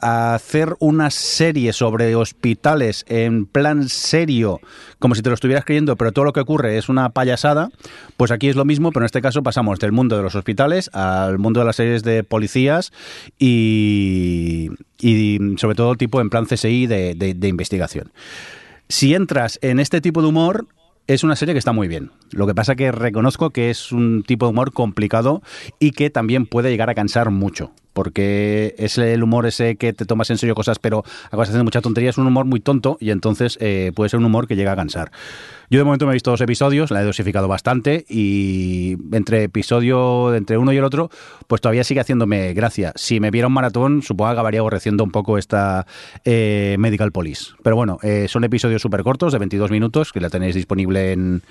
hacer una serie sobre hospitales en plan serio, como si te lo estuvieras creyendo, pero todo lo que ocurre es una payasada. Pues aquí es lo mismo, pero en este caso pasamos del mundo de los hospitales al mundo de las series de policías y sobre todo tipo en plan CSI de investigación. Si entras en este tipo de humor, es una serie que está muy bien. Lo que pasa que reconozco que es un tipo de humor complicado y que también puede llegar a cansar mucho, porque es el humor ese que te tomas en serio cosas pero acabas haciendo muchas tonterías, es un humor muy tonto y entonces puede ser un humor que llega a cansar. Yo de momento me he visto 2 episodios, la he dosificado bastante y entre uno y el otro pues todavía sigue haciéndome gracia. Si me viera un maratón supongo que acabaría aborreciendo un poco esta Medical Police. Pero bueno, son episodios súper cortos de 22 minutos que la tenéis disponible en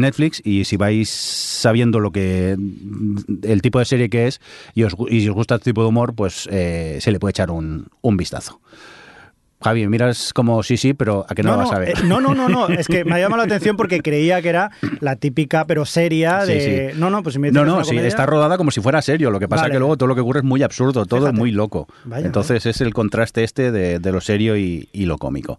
Netflix, y si vais sabiendo el tipo de serie que es y si os gusta este tipo de humor, pues se le puede echar un vistazo. Javi, miras como sí, pero ¿a qué no, vas a ver? No, es que me ha llamado la atención porque creía que era la típica, pero seria, de... Sí. Pues si me dices una comedia... está rodada como si fuera serio, lo que pasa es que luego todo lo que ocurre es muy absurdo, todo es muy loco. Vaya, entonces es el contraste este de lo serio y lo cómico.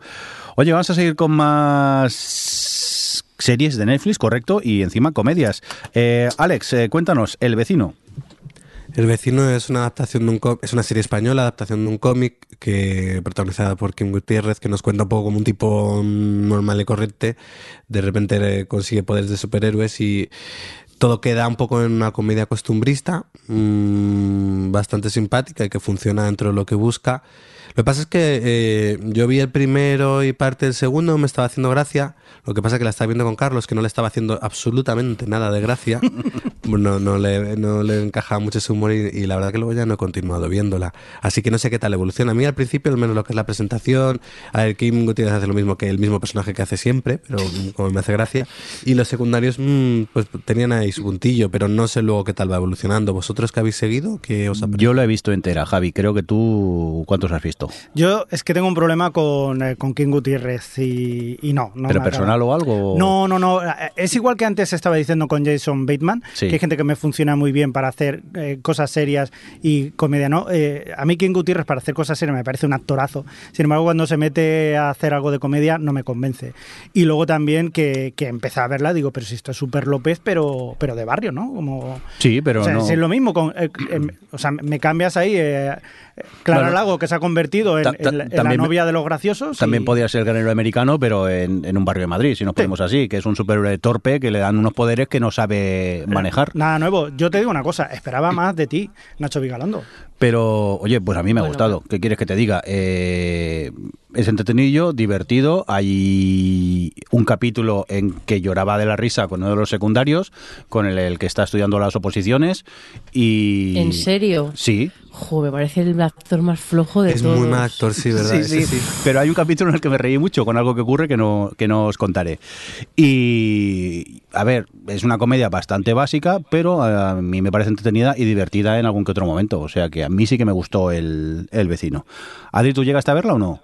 Oye, vamos a seguir con más series de Netflix, correcto, y encima comedias. Alex, cuéntanos, El vecino. El vecino es una adaptación de es una serie española, adaptación de un cómic que protagonizada por Kim Gutiérrez, que nos cuenta un poco como un tipo normal y corriente, de repente consigue poderes de superhéroes y todo queda un poco en una comedia costumbrista, bastante simpática y que funciona dentro de lo que busca. Lo que pasa es que yo vi el primero y parte del segundo, me estaba haciendo gracia. Lo que pasa es que la estaba viendo con Carlos, que no le estaba haciendo absolutamente nada de gracia. No le encajaba mucho ese humor y la verdad que luego ya no he continuado viéndola. Así que no sé qué tal evoluciona. A mí al principio, al menos lo que es la presentación, a ver, Kim Gutiérrez hace lo mismo que el mismo personaje que hace siempre, pero como me hace gracia. Y los secundarios, pues tenían ahí su puntillo, pero no sé luego qué tal va evolucionando. ¿Vosotros que habéis seguido? ¿Qué os ha parecido? Yo lo he visto entera, Javi. Creo que tú... ¿Cuántos has visto? Yo es que tengo un problema con Kim Gutiérrez y no. ¿Pero personal o algo? No. Es igual que antes estaba diciendo con Jason Bateman, que hay gente que me funciona muy bien para hacer cosas serias y comedia, ¿no? A mí Kim Gutiérrez para hacer cosas serias me parece un actorazo. Sin embargo, cuando se mete a hacer algo de comedia no me convence. Y luego también que empecé a verla, digo, pero si esto es súper López, pero de barrio, ¿no? Como, sí, pero o sea, no. Es lo mismo. O sea, me cambias ahí... Clara Lago, que se ha convertido en la novia de los graciosos. También podía ser el gran héroe americano, pero en un barrio de Madrid, si nos ponemos así, que es un superhéroe torpe que le dan unos poderes que no sabe manejar. Nada nuevo. Yo te digo una cosa, esperaba más de ti, Nacho Vigalondo. Pero, oye, pues a mí me ha gustado. ¿Qué quieres que te diga? Es entretenido, divertido. Hay un capítulo en que lloraba de la risa con uno de los secundarios, con el que está estudiando las oposiciones. Y... ¿En serio? Sí. Jo, me parece el actor más flojo de todos. Es muy mal actor, sí, ¿verdad? Sí. Pero hay un capítulo en el que me reí mucho con algo que ocurre que no os contaré. Y, a ver, es una comedia bastante básica, pero a mí me parece entretenida y divertida en algún que otro momento. O sea que a mí sí que me gustó el vecino. Adri, ¿tú llegaste a verla o no?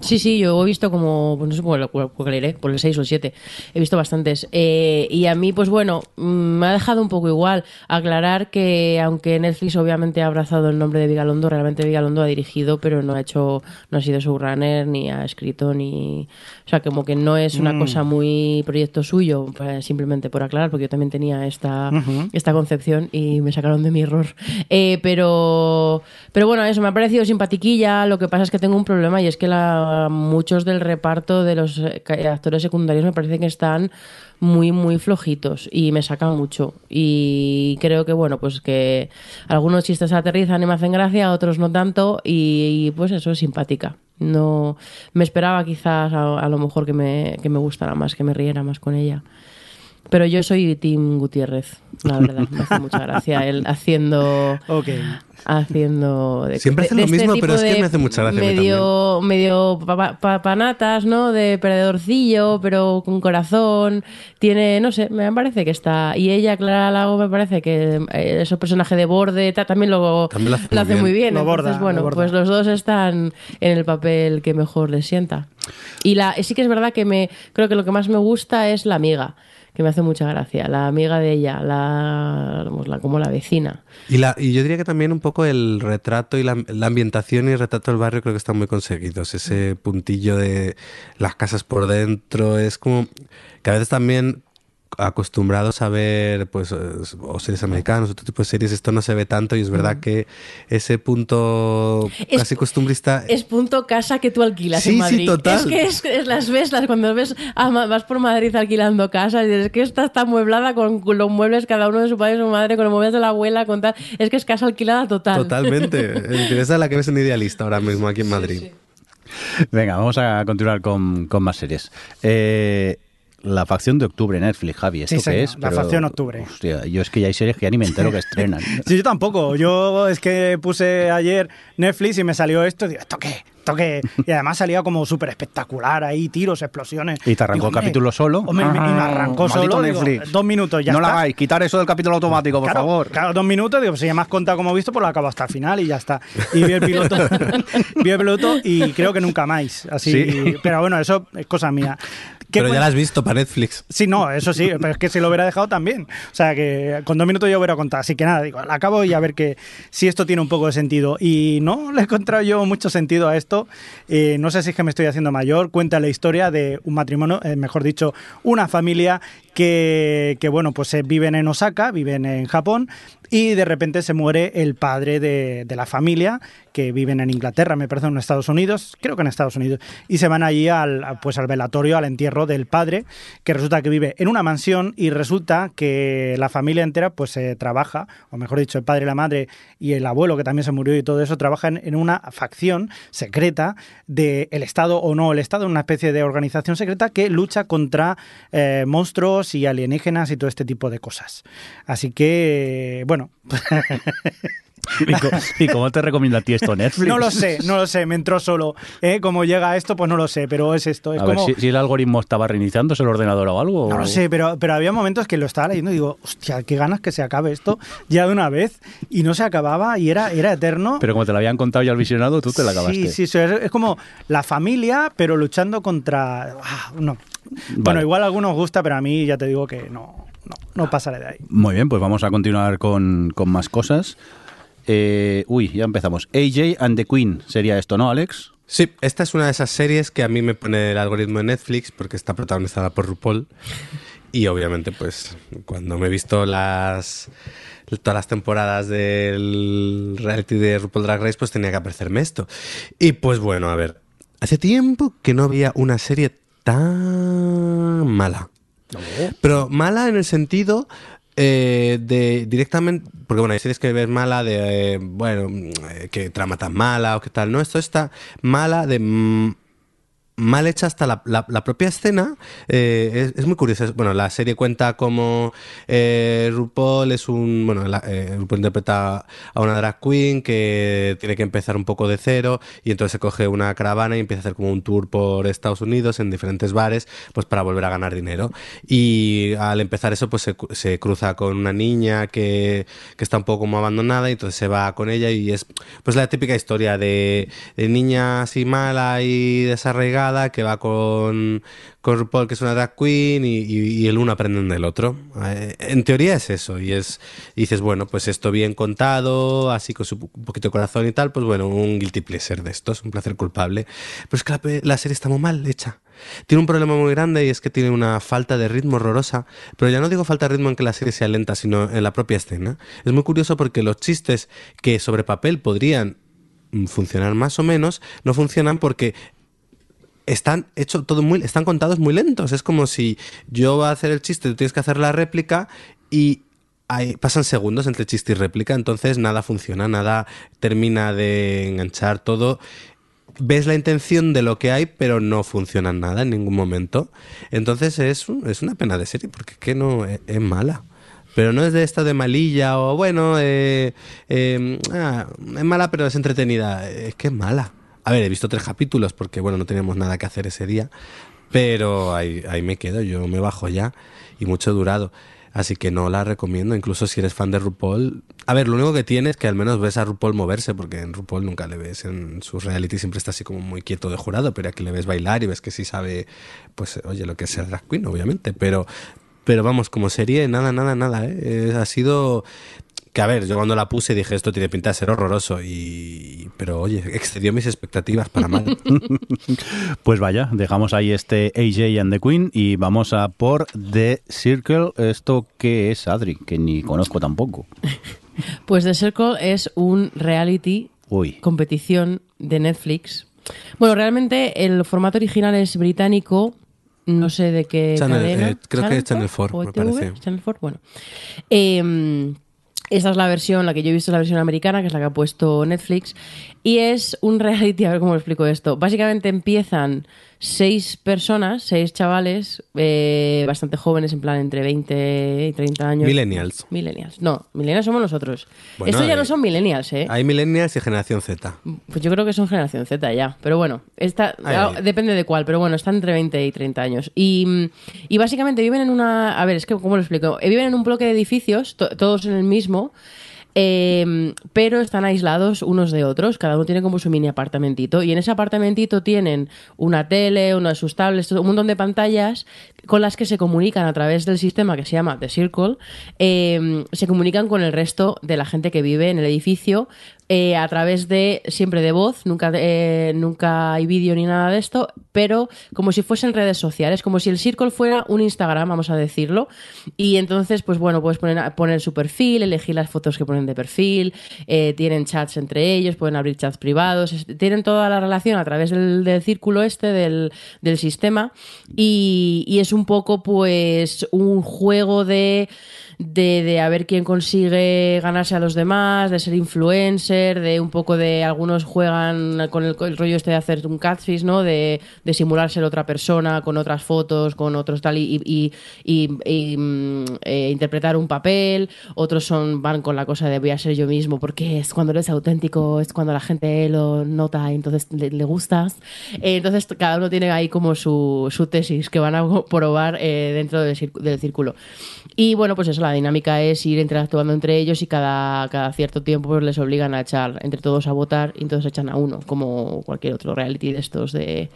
Sí, yo he visto como, no sé por qué le iré, por el 6 o el 7, he visto bastantes. Y a mí, pues bueno, me ha dejado un poco igual. Aclarar que, aunque Netflix obviamente ha abrazado el nombre de Vigalondo, realmente Vigalondo ha dirigido, pero no ha sido showrunner, ni ha escrito, ni... O sea, como que no es una cosa muy proyecto suyo, simplemente por aclarar, porque yo también tenía esta concepción y me sacaron de mi error. Pero bueno, eso, me ha parecido simpatiquilla. Lo que pasa es que tengo un problema y es que muchos del reparto de los actores secundarios me parece que están muy, muy flojitos y me sacan mucho. Y creo que, bueno, pues que algunos chistes aterrizan y me hacen gracia, otros no tanto y pues eso, es simpática. No, me esperaba quizás a lo mejor que me gustara más, que me riera más con ella. Pero yo soy Tim Gutiérrez, la verdad, me hace mucha gracia él haciendo siempre hace lo mismo, pero es que me hace mucha gracia medio papanatas, ¿no? De perdedorcillo, pero con corazón, tiene, no sé, me parece que está, y ella, Clara Lago, me parece que esos personajes de borde también lo hace muy bien, entonces bueno, pues los dos están en el papel que mejor les sienta. Y sí que es verdad que creo que lo que más me gusta es la amiga, que me hace mucha gracia, la amiga de ella, como la vecina. Y yo diría que también un poco el retrato y la ambientación y el retrato del barrio creo que están muy conseguidos. Ese puntillo de las casas por dentro, es como que a veces también acostumbrados a ver pues o series americanas, otro tipo de series, esto no se ve tanto y es verdad que ese punto casi costumbrista es punto casa que tú alquilas en Madrid. Sí, total. Es que cuando ves vas por Madrid alquilando casas, es que esta está amueblada con los muebles cada uno de su padre y su madre, con los muebles de la abuela, con tal, es que es casa alquilada total. Totalmente. Esa es la que ves en Idealista ahora mismo aquí en Madrid. Sí. Venga, vamos a continuar con más series. La facción de octubre, Netflix, Javi, ¿esto qué es? La facción octubre. Hostia, yo es que ya hay series que ya ni me entero que estrenan. Sí, yo tampoco. Yo es que puse ayer Netflix y me salió esto y digo, ¿esto qué? toque. Y además salía como súper espectacular ahí, tiros, explosiones. Y te arrancó el capítulo solo. Hombre, y me arrancó solo. Digo, 2 minutos, ya no está. No la hagáis, quitar eso del capítulo automático, por favor. Claro, 2 minutos, digo, si ya me has contado como he visto, pues lo acabo hasta el final y ya está. Y vi el piloto, y creo que nunca más. Así, ¿sí? Pero bueno, eso es cosa mía. Pero ya la has visto para Netflix. Sí, no, eso sí, pero es que si lo hubiera dejado también. O sea, que con 2 minutos yo hubiera contado. Así que nada, digo, la acabo y a ver que si esto tiene un poco de sentido. Y no le he encontrado yo mucho sentido a esto. No sé si es que me estoy haciendo mayor. Cuenta la historia de un matrimonio, mejor dicho, una familia que bueno, pues viven en Osaka, viven en Japón, y de repente se muere el padre de la familia, que viven en Inglaterra, me parece, en Estados Unidos, creo que en Estados Unidos, y se van allí al velatorio, al entierro del padre, que resulta que vive en una mansión, y resulta que la familia entera pues trabaja, o mejor dicho, el padre, la madre y el abuelo, que también se murió y todo eso, trabajan en una facción secreta del Estado, o no el Estado, una especie de organización secreta que lucha contra monstruos y alienígenas y todo este tipo de cosas. Así que, bueno... ¿Y cómo te recomienda a ti esto, Netflix? No lo sé, me entró solo. Cómo llega esto, pues no lo sé, pero es esto. Es a como... ver, si el algoritmo estaba reiniciándose el ordenador o algo. No lo sé, pero había momentos que lo estaba leyendo y digo, hostia, qué ganas que se acabe esto ya de una vez, y no se acababa y era eterno. Pero como te lo habían contado ya el visionado, tú te la acabaste. Sí, es como la familia, pero luchando contra... no. Vale. Bueno, igual a algunos gusta, pero a mí ya te digo que no pasaré de ahí. Muy bien, pues vamos a continuar con más cosas. Ya empezamos. AJ and the Queen sería esto, ¿no, Alex? Sí, esta es una de esas series que a mí me pone el algoritmo de Netflix porque está protagonizada por RuPaul. Y obviamente, pues, cuando me he visto todas las temporadas del reality de RuPaul Drag Race, pues tenía que aparecerme esto. Y pues bueno, a ver, hace tiempo que no había una serie tan mala. Pero mala en el sentido... de directamente, porque bueno, hay series que ves mala de que trama tan mala o qué tal, no, esto está mala de mal hecha hasta la propia escena. Es muy curioso. Bueno, la serie cuenta como RuPaul es un... Bueno, RuPaul interpreta a una drag queen que tiene que empezar un poco de cero, y entonces se coge una caravana y empieza a hacer como un tour por Estados Unidos en diferentes bares, pues para volver a ganar dinero. Y al empezar eso, pues se cruza con una niña que está un poco como abandonada, y entonces se va con ella, y es pues la típica historia de niña así mala y desarraigada que va con RuPaul, que es una drag queen, y el uno aprenden del otro. En teoría es eso, y dices, bueno, pues esto bien contado, así con un poquito de corazón y tal, pues bueno, un guilty pleasure de estos, un placer culpable. Pero es que la serie está muy mal hecha. Tiene un problema muy grande, y es que tiene una falta de ritmo horrorosa, pero ya no digo falta de ritmo en que la serie sea lenta, sino en la propia escena. Es muy curioso porque los chistes que sobre papel podrían funcionar más o menos, no funcionan porque... están contados muy lentos. Es como si yo voy a hacer el chiste, tú tienes que hacer la réplica, y pasan segundos entre chiste y réplica, entonces nada funciona, nada termina de enganchar todo. Ves la intención de lo que hay, pero no funciona nada en ningún momento. Entonces es una pena de serie, porque que no es mala. Pero no es de esta de malilla o bueno, es mala pero es entretenida. Es que es mala. A ver, he visto 3 capítulos porque, bueno, no teníamos nada que hacer ese día, pero ahí me quedo, yo me bajo ya, y mucho he durado. Así que no la recomiendo, incluso si eres fan de RuPaul. A ver, lo único que tiene es que al menos ves a RuPaul moverse, porque en RuPaul nunca le ves, en su reality siempre está así como muy quieto de jurado, pero aquí le ves bailar y ves que sí sabe, pues, oye, lo que es ser drag queen, obviamente, pero vamos, como serie, nada, ha sido... Que a ver, yo cuando la puse dije, esto tiene pinta de ser horroroso, pero oye, excedió mis expectativas para mal. Pues vaya, dejamos ahí este AJ and the Queen y vamos a por The Circle. ¿Esto qué es, Adri? Que ni conozco tampoco. Pues The Circle es un reality, competición de Netflix. Bueno, realmente el formato original es británico. No sé de qué cadena. Creo que es Channel 4, me parece. Channel 4, bueno. Esta es la versión, la que yo he visto es la versión americana, que es la que ha puesto Netflix. Y es un reality, a ver cómo lo explico esto. Básicamente empiezan seis chavales bastante jóvenes, en plan entre 20 y 30 años. Millennials. Millennials. No, millennials somos nosotros. Bueno, estos ya no son millennials, ¿eh? Hay millennials y generación Z. Pues yo creo que son generación Z ya. Pero bueno, esta, depende de cuál. Pero bueno, están entre 20 y 30 años. Y básicamente viven en una... A ver, es que ¿cómo lo explico? Viven en un bloque de edificios, todos en el mismo... pero están aislados unos de otros. Cada uno tiene como su mini apartamentito. Y en ese apartamentito tienen una tele, unas sus tablets, un montón de pantallas con las que se comunican a través del sistema que se llama The Circle. Se comunican con el resto de la gente que vive en el edificio a través de, siempre de voz, nunca hay vídeo ni nada de esto, pero como si fuesen redes sociales, como si el Circle fuera un Instagram, vamos a decirlo. Y entonces, pues bueno, puedes poner su perfil, elegir las fotos que ponen de perfil, tienen chats entre ellos, pueden abrir chats privados, tienen toda la relación a través del círculo este, del sistema, y es un poco pues un juego de a ver quién consigue ganarse a los demás, de ser influencer, de un poco de... Algunos juegan con el rollo este de hacer un catfish, ¿no? De simular ser otra persona con otras fotos, con otros tal, y interpretar un papel. Otros van con la cosa de voy a ser yo mismo, porque es cuando eres auténtico, es cuando la gente lo nota y entonces le gustas. Entonces cada uno tiene ahí como su tesis que van a probar dentro del círculo. Y bueno, pues eso, la dinámica es ir interactuando entre ellos y cada cierto tiempo pues les obligan a echar entre todos a votar, y entonces echan a uno, como cualquier otro reality de estos de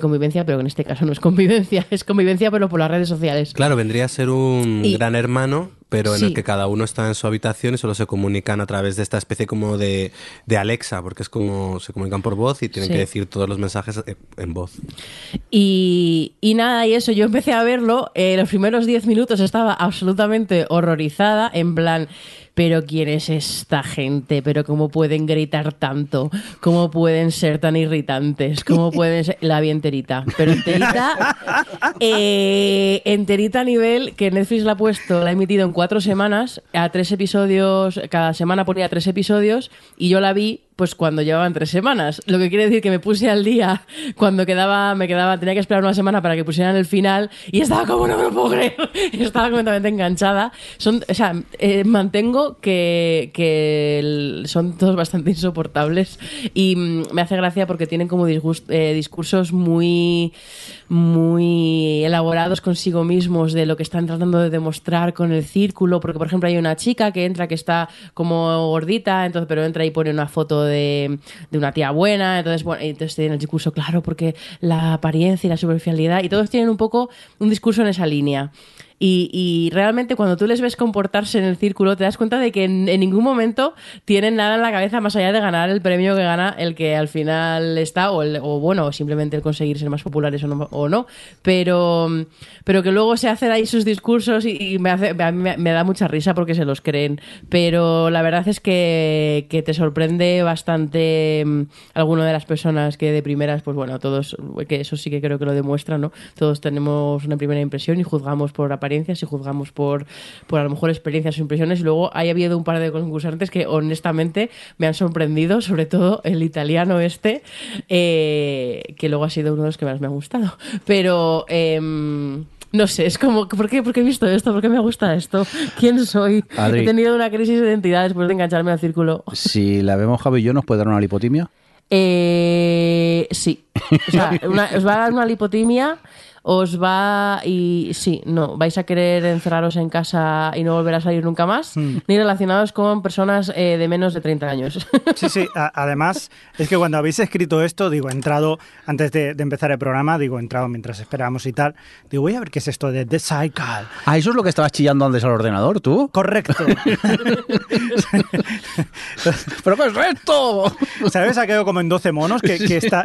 convivencia, pero que en este caso no es convivencia, es convivencia pero por las redes sociales. Claro, vendría a ser un gran hermano, pero en el que cada uno está en su habitación y solo se comunican a través de esta especie como de Alexa, porque es como se comunican por voz y tienen que decir todos los mensajes en voz. Y nada, y eso, yo empecé a verlo, los primeros 10 minutos estaba absolutamente horrorizada, en plan... Pero ¿quién es esta gente? Pero ¿cómo pueden gritar tanto? ¿Cómo pueden ser tan irritantes? ¿Cómo pueden ser...? La vi enterita. Pero enterita a nivel que Netflix la ha puesto, la ha emitido en 4 semanas, a 3 episodios, cada semana ponía 3 episodios, y yo la vi pues cuando llevaban 3 semanas. Lo que quiere decir que me puse al día cuando tenía que esperar una semana para que pusieran el final, y estaba como, no me lo puedo creer, estaba completamente enganchada. Mantengo que son todos bastante insoportables, y me hace gracia porque tienen como discursos muy, muy elaborados consigo mismos de lo que están tratando de demostrar con el círculo, porque por ejemplo hay una chica que entra que está como gordita, entonces pero entra y pone una foto de una tía buena, entonces tienen el discurso, claro, porque la apariencia y la superficialidad, y todos tienen un poco un discurso en esa línea. Y realmente cuando tú les ves comportarse en el círculo te das cuenta de que en ningún momento tienen nada en la cabeza más allá de ganar el premio que gana el que al final está, o simplemente el conseguir ser más populares o no, pero que luego se hacen ahí sus discursos y me da mucha risa porque se los creen, pero la verdad es que te sorprende bastante alguna de las personas que de primeras, pues bueno, todos, que eso sí que creo que lo demuestra, ¿no? Todos tenemos una primera impresión y juzgamos por apariencias y juzgamos por a lo mejor experiencias o impresiones. Luego ha habido un par de concursantes que honestamente me han sorprendido, sobre todo el italiano este, que luego ha sido uno de los que más me ha gustado, pero no sé, es como, ¿por qué he visto esto? ¿Por qué me gusta esto? ¿Quién soy? Adri, he tenido una crisis de identidad después de engancharme al círculo. Si la vemos Javi y yo, ¿nos puede dar una lipotimia? Sí, o sea, os va a dar una lipotimia. Os va y sí, no, vais a querer encerraros en casa y no volver a salir nunca más, ni relacionados con personas de menos de 30 años. Sí, sí, además es que cuando habéis escrito esto, digo, he entrado, antes de empezar el programa, digo, he entrado mientras esperábamos y tal, digo, voy a ver qué es esto de The Cycle. Ah, eso es lo que estabas chillando antes al ordenador, ¿tú? Correcto. ¡Pero correcto! ¿Sabes? Ha quedado como en 12 monos, que está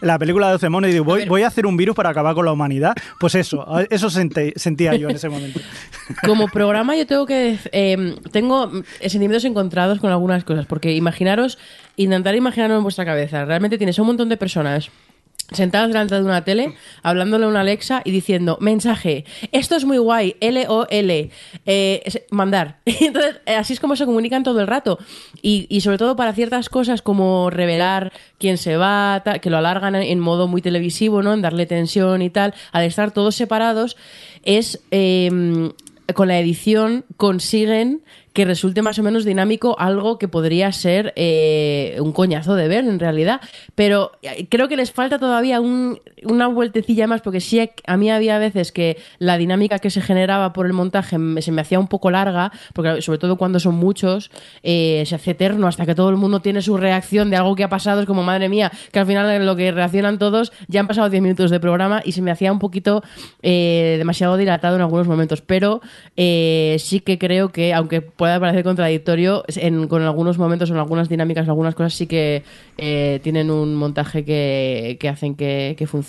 la película de 12 monos, y digo, voy a hacer un virus para acabar con la humanidad. Pues eso sentía yo en ese momento. Como programa yo tengo que... tengo sentimientos encontrados con algunas cosas, porque intentar imaginaros en vuestra cabeza, realmente tienes a un montón de personas sentadas delante de una tele, hablándole a una Alexa y diciendo, mensaje, esto es muy guay, LOL, mandar. Y entonces, así es como se comunican todo el rato. Y sobre todo para ciertas cosas como revelar quién se va, tal, que lo alargan en modo muy televisivo, ¿no? En darle tensión y tal. Al estar todos separados, es con la edición consiguen que resulte más o menos dinámico algo que podría ser un coñazo de ver en realidad, pero creo que les falta todavía una vueltecilla más, porque sí, a mí había veces que la dinámica que se generaba por el montaje se me hacía un poco larga, porque sobre todo cuando son muchos se hace eterno hasta que todo el mundo tiene su reacción de algo que ha pasado. Es como, madre mía, que al final en lo que reaccionan todos ya han pasado 10 minutos de programa y se me hacía un poquito demasiado dilatado en algunos momentos, pero sí que creo que, aunque pueda parecer contradictorio, con algunos momentos, en algunas dinámicas, en algunas cosas sí que tienen un montaje que hacen que funcione,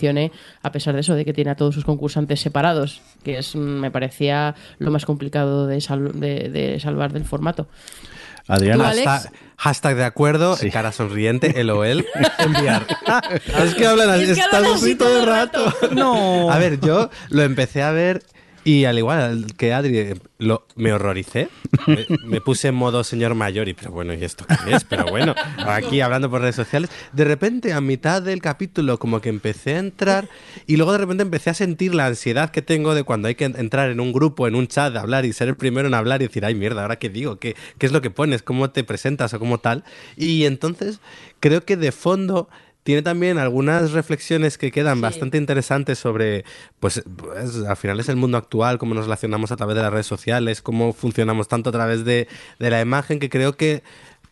a pesar de eso, de que tiene a todos sus concursantes separados, que es, me parecía lo más complicado de salvar del formato. Adriana, hashtag de acuerdo, sí. Cara sonriente, LOL, enviar. Es que hablan así, todo el rato. No. A ver, yo lo empecé a ver. Y al igual que Adri, me horroricé, me puse en modo señor mayor y, pero bueno, ¿y esto qué es? Pero bueno, aquí hablando por redes sociales, de repente a mitad del capítulo como que empecé a entrar y luego de repente empecé a sentir la ansiedad que tengo de cuando hay que entrar en un grupo, en un chat, de hablar y ser el primero en hablar y decir, ay mierda, ¿ahora qué digo? ¿Qué es lo que pones? ¿Cómo te presentas? O cómo tal. Y entonces creo que de fondo tiene también algunas reflexiones que quedan bastante interesantes sobre, pues, al final es el mundo actual, cómo nos relacionamos a través de las redes sociales, cómo funcionamos tanto a través de la imagen, que creo que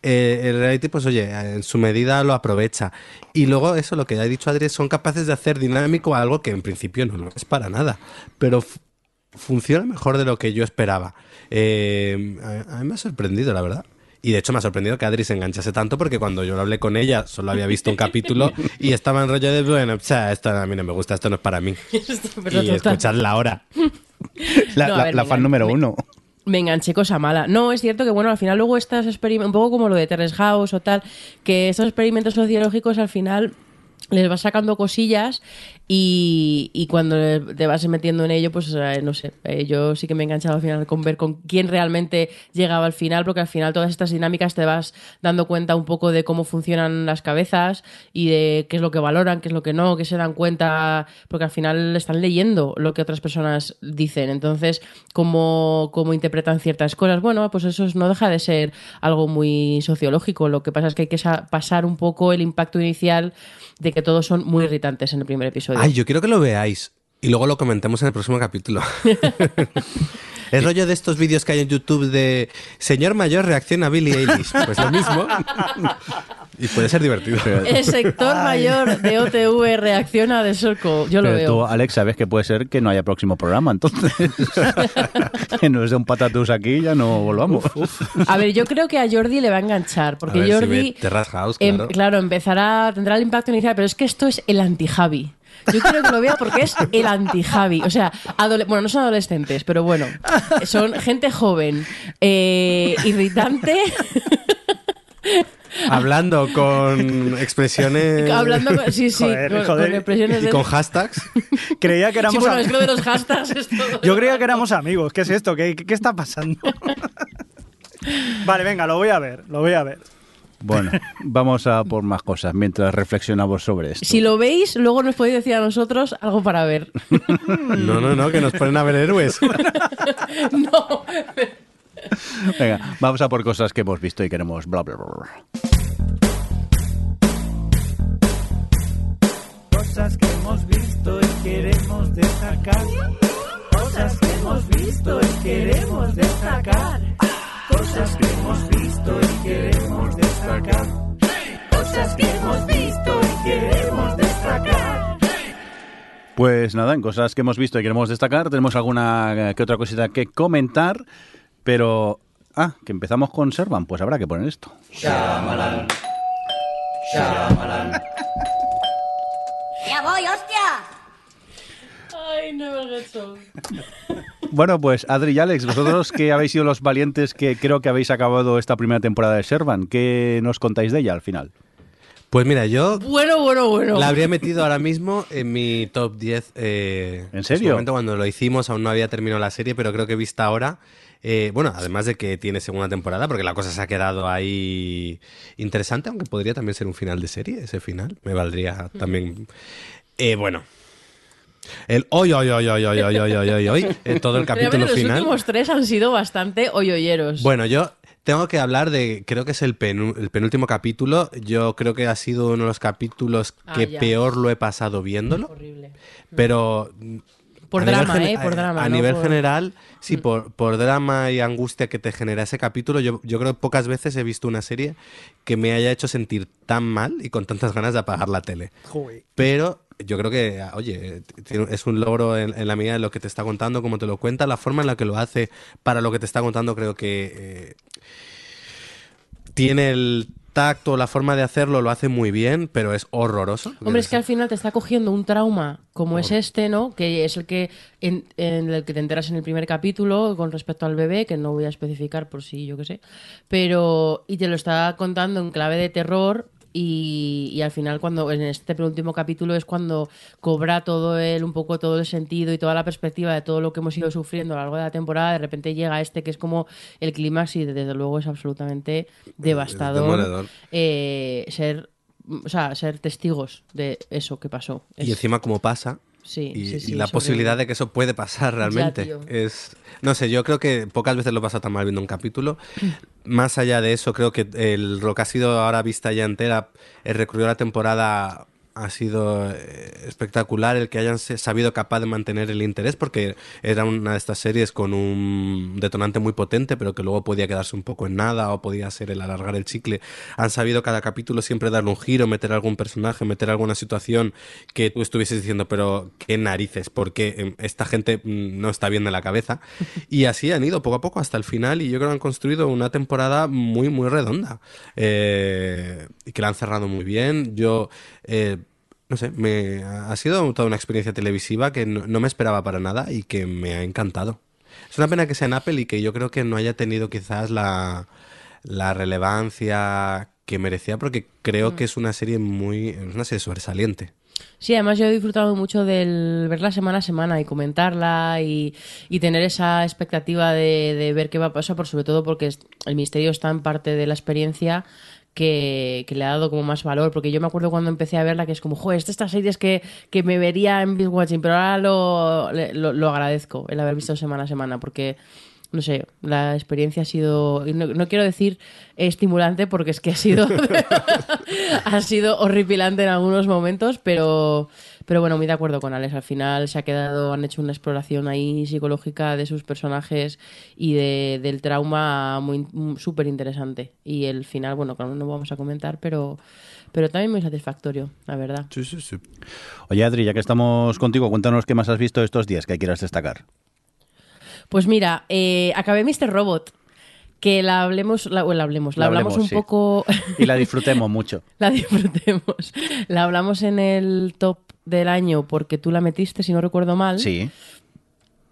el reality, pues oye, en su medida lo aprovecha. Y luego eso, lo que ya he dicho Adri, son capaces de hacer dinámico algo que en principio no lo es para nada, pero funciona mejor de lo que yo esperaba. A mí me ha sorprendido, la verdad. Y de hecho me ha sorprendido que Adri se enganchase tanto, porque cuando yo lo hablé con ella solo había visto un capítulo y estaba en rollo de, bueno, esto a mí no me gusta, esto no es para mí. Y escucharla ahora. La fan número uno. Me enganché, cosa mala. No, es cierto que, bueno, al final luego estas experimentos, un poco como lo de Terrace House o tal, que estos experimentos sociológicos al final les vas sacando cosillas y cuando te vas metiendo en ello, pues no sé, yo sí que me he enganchado al final con ver con quién realmente llegaba al final, porque al final todas estas dinámicas te vas dando cuenta un poco de cómo funcionan las cabezas y de qué es lo que valoran, qué es lo que no, qué se dan cuenta, porque al final están leyendo lo que otras personas dicen, entonces cómo interpretan ciertas cosas. Bueno, pues eso no deja de ser algo muy sociológico, lo que pasa es que hay que pasar un poco el impacto inicial de que todos son muy irritantes en el primer episodio. Ay, yo quiero que lo veáis y luego lo comentemos en el próximo capítulo. El rollo de estos vídeos que hay en YouTube de señor mayor reacciona a Billie Eilish. Pues lo mismo. Y puede ser divertido. El sector mayor de OTV reacciona a The Circle. Yo lo veo. Pero tú, Alex, sabes que puede ser que no haya próximo programa, entonces. Que nos dé un patatús aquí y ya no volvamos. A ver, yo creo que a Jordi le va a enganchar. Porque a ver, Jordi, si ve Terrace House, claro. Claro, tendrá el impacto inicial, pero es que esto es el anti-Javi. Yo quiero que lo vea porque es el anti-Javi. O sea, bueno, no son adolescentes, pero bueno, son gente joven, irritante. Hablando con expresiones. Sí, con expresiones. Y con hashtags. Creía que éramos amigos. Bueno, es lo de los hashtags. Es todo. Yo creía que éramos amigos. ¿Qué es esto? ¿Qué está pasando? Vale, venga, lo voy a ver. Bueno, vamos a por más cosas mientras reflexionamos sobre esto. Si lo veis, luego nos podéis decir a nosotros algo para ver. No, que nos ponen a ver héroes. No. Venga, vamos a por cosas que hemos visto y queremos bla, bla, bla. Cosas que hemos visto y queremos destacar. Cosas que hemos visto y queremos destacar. Cosas que hemos visto y queremos destacar. Cosas que hemos visto y queremos destacar. Pues nada, en cosas que hemos visto y queremos destacar tenemos alguna que otra cosita que comentar, pero... que empezamos con Servan, pues habrá que poner esto. Shyamalan. Shyamalan. ¡Ya voy, hostia! Ay, never get sold. Bueno, pues Adri y Alex, vosotros que habéis sido los valientes que creo que habéis acabado esta primera temporada de Servan, ¿qué nos contáis de ella al final? Pues mira, yo bueno. La habría metido ahora mismo en mi top 10. ¿En serio? En su momento cuando lo hicimos aún no había terminado la serie, pero creo que vista ahora... bueno, además de que tiene segunda temporada, porque la cosa se ha quedado ahí interesante, aunque podría también ser un final de serie, ese final. Me valdría también... bueno... El hoy. Todo el capítulo final. Los últimos tres han sido bastante hoyoyeros. Bueno, yo tengo que hablar de, creo que es el penúltimo capítulo. Yo creo que ha sido uno de los capítulos que peor lo he pasado viéndolo. Es horrible. Pero... Por drama, por drama. A nivel general, sí, por drama y angustia que te genera ese capítulo, yo creo que pocas veces he visto una serie que me haya hecho sentir tan mal y con tantas ganas de apagar la tele. Joder. Pero yo creo que, oye, es un logro en la medida de lo que te está contando, como te lo cuenta, la forma en la que lo hace para lo que te está contando, creo que tiene el... Tacto, la forma de hacerlo lo hace muy bien, pero es horroroso. Hombre, es que al final te está cogiendo un trauma como es este, ¿no? Que es el que en el que te enteras en el primer capítulo con respecto al bebé, que no voy a especificar por si yo qué sé, pero y te lo está contando en clave de terror. Y al final, cuando en este penúltimo capítulo es cuando cobra todo todo el sentido y toda la perspectiva de todo lo que hemos ido sufriendo a lo largo de la temporada. De repente llega este que es como el clímax y desde luego es absolutamente devastador ser testigos de eso que pasó. Y encima como pasa. Sí, y la posibilidad de que eso puede pasar realmente. No sé, yo creo que pocas veces lo he pasado tan mal viendo un capítulo. Más allá de eso, creo que lo que ha sido ahora vista ya entera, el recorrido de la temporada ha sido espectacular. El que hayan sabido capaz de mantener el interés, porque era una de estas series con un detonante muy potente, pero que luego podía quedarse un poco en nada o podía ser el alargar el chicle. Han sabido cada capítulo siempre darle un giro, meter algún personaje, meter alguna situación que tú estuvieses diciendo, pero qué narices, porque esta gente no está bien de la cabeza. Y así han ido poco a poco hasta el final y yo creo que han construido una temporada muy, muy redonda. Y que la han cerrado muy bien. Yo... no sé, ha sido toda una experiencia televisiva que no me esperaba para nada y que me ha encantado. Es una pena que sea en Apple y que yo creo que no haya tenido quizás la relevancia que merecía, porque creo que es una serie sobresaliente. Sí, además yo he disfrutado mucho del verla semana a semana y comentarla y tener esa expectativa de ver qué va a pasar, sobre todo porque el misterio está en parte de la experiencia que le ha dado como más valor, porque yo me acuerdo cuando empecé a verla que es como, joder, estas series que me vería en binge watching, pero ahora lo agradezco el haber visto semana a semana, porque no sé, la experiencia ha sido, no quiero decir estimulante porque es que ha sido ha sido horripilante en algunos momentos, pero bueno, muy de acuerdo con Alex, al final han hecho una exploración ahí psicológica de sus personajes y del trauma muy súper interesante, y el final, bueno, claro, no vamos a comentar, pero también muy satisfactorio, la verdad. Sí. Oye, Adri, ya que estamos contigo, cuéntanos qué más has visto estos días que quieras destacar. Pues mira, acabé Mr. Robot, que la hablamos un poco... Y la disfrutemos mucho. La disfrutemos. La hablamos en el top del año porque tú la metiste, si no recuerdo mal. Sí.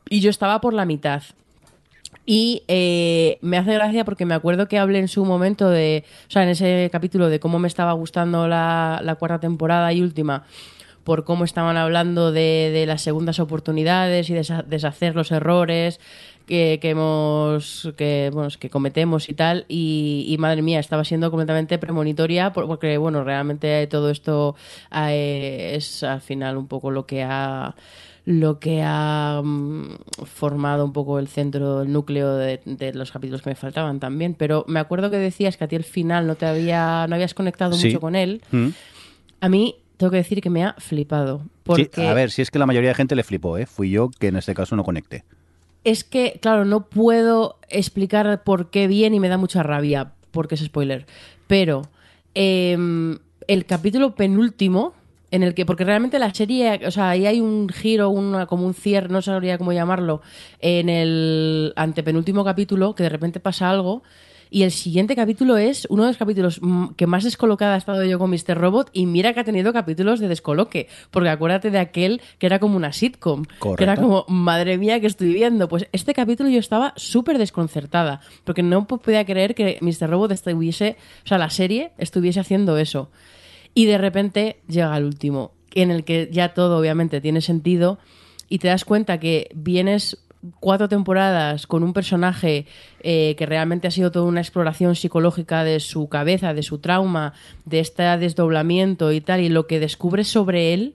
Y yo estaba por la mitad. Y me hace gracia porque me acuerdo que hablé en su momento en ese capítulo de cómo me estaba gustando la cuarta temporada y última, por cómo estaban hablando de las segundas oportunidades y deshacer los errores que cometemos y tal, y madre mía, estaba siendo completamente premonitoria, porque bueno, realmente todo esto es al final un poco lo que ha formado un poco el núcleo de los capítulos que me faltaban también. Pero me acuerdo que decías que a ti el final no habías conectado mucho con él. A mí tengo que decir que me ha flipado. Porque... Sí, a ver, si es que la mayoría de gente le flipó, ¿eh? Fui yo que en este caso no conecté. Es que, claro, no puedo explicar por qué bien y me da mucha rabia, porque es spoiler. Pero el capítulo penúltimo, en el que... Porque realmente la serie... O sea, ahí hay un giro, como un cierre, no sabría cómo llamarlo, en el antepenúltimo capítulo, que de repente pasa algo... Y el siguiente capítulo es uno de los capítulos que más descolocada ha estado yo con Mr. Robot, y mira que ha tenido capítulos de descoloque, porque acuérdate de aquel que era como una sitcom. Correcto. Que era como, madre mía, ¿qué estoy viendo? Pues este capítulo yo estaba súper desconcertada, porque no podía creer que Mr. Robot la serie estuviese haciendo eso. Y de repente llega el último, en el que ya todo obviamente tiene sentido y te das cuenta que vienes 4 temporadas con un personaje que realmente ha sido toda una exploración psicológica de su cabeza, de su trauma, de este desdoblamiento y tal, y lo que descubres sobre él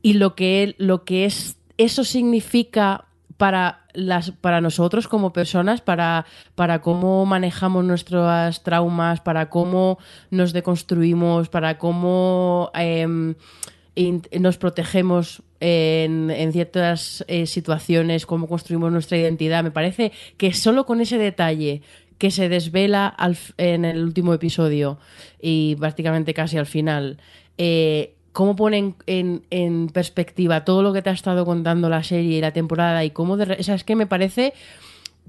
y lo que eso significa para nosotros como personas, para cómo manejamos nuestros traumas, para cómo nos deconstruimos, para cómo nos protegemos en ciertas situaciones, cómo construimos nuestra identidad. Me parece que solo con ese detalle que se desvela en el último episodio y prácticamente casi al final, cómo pone en perspectiva todo lo que te ha estado contando la serie y la temporada, y cómo o sea, es que me parece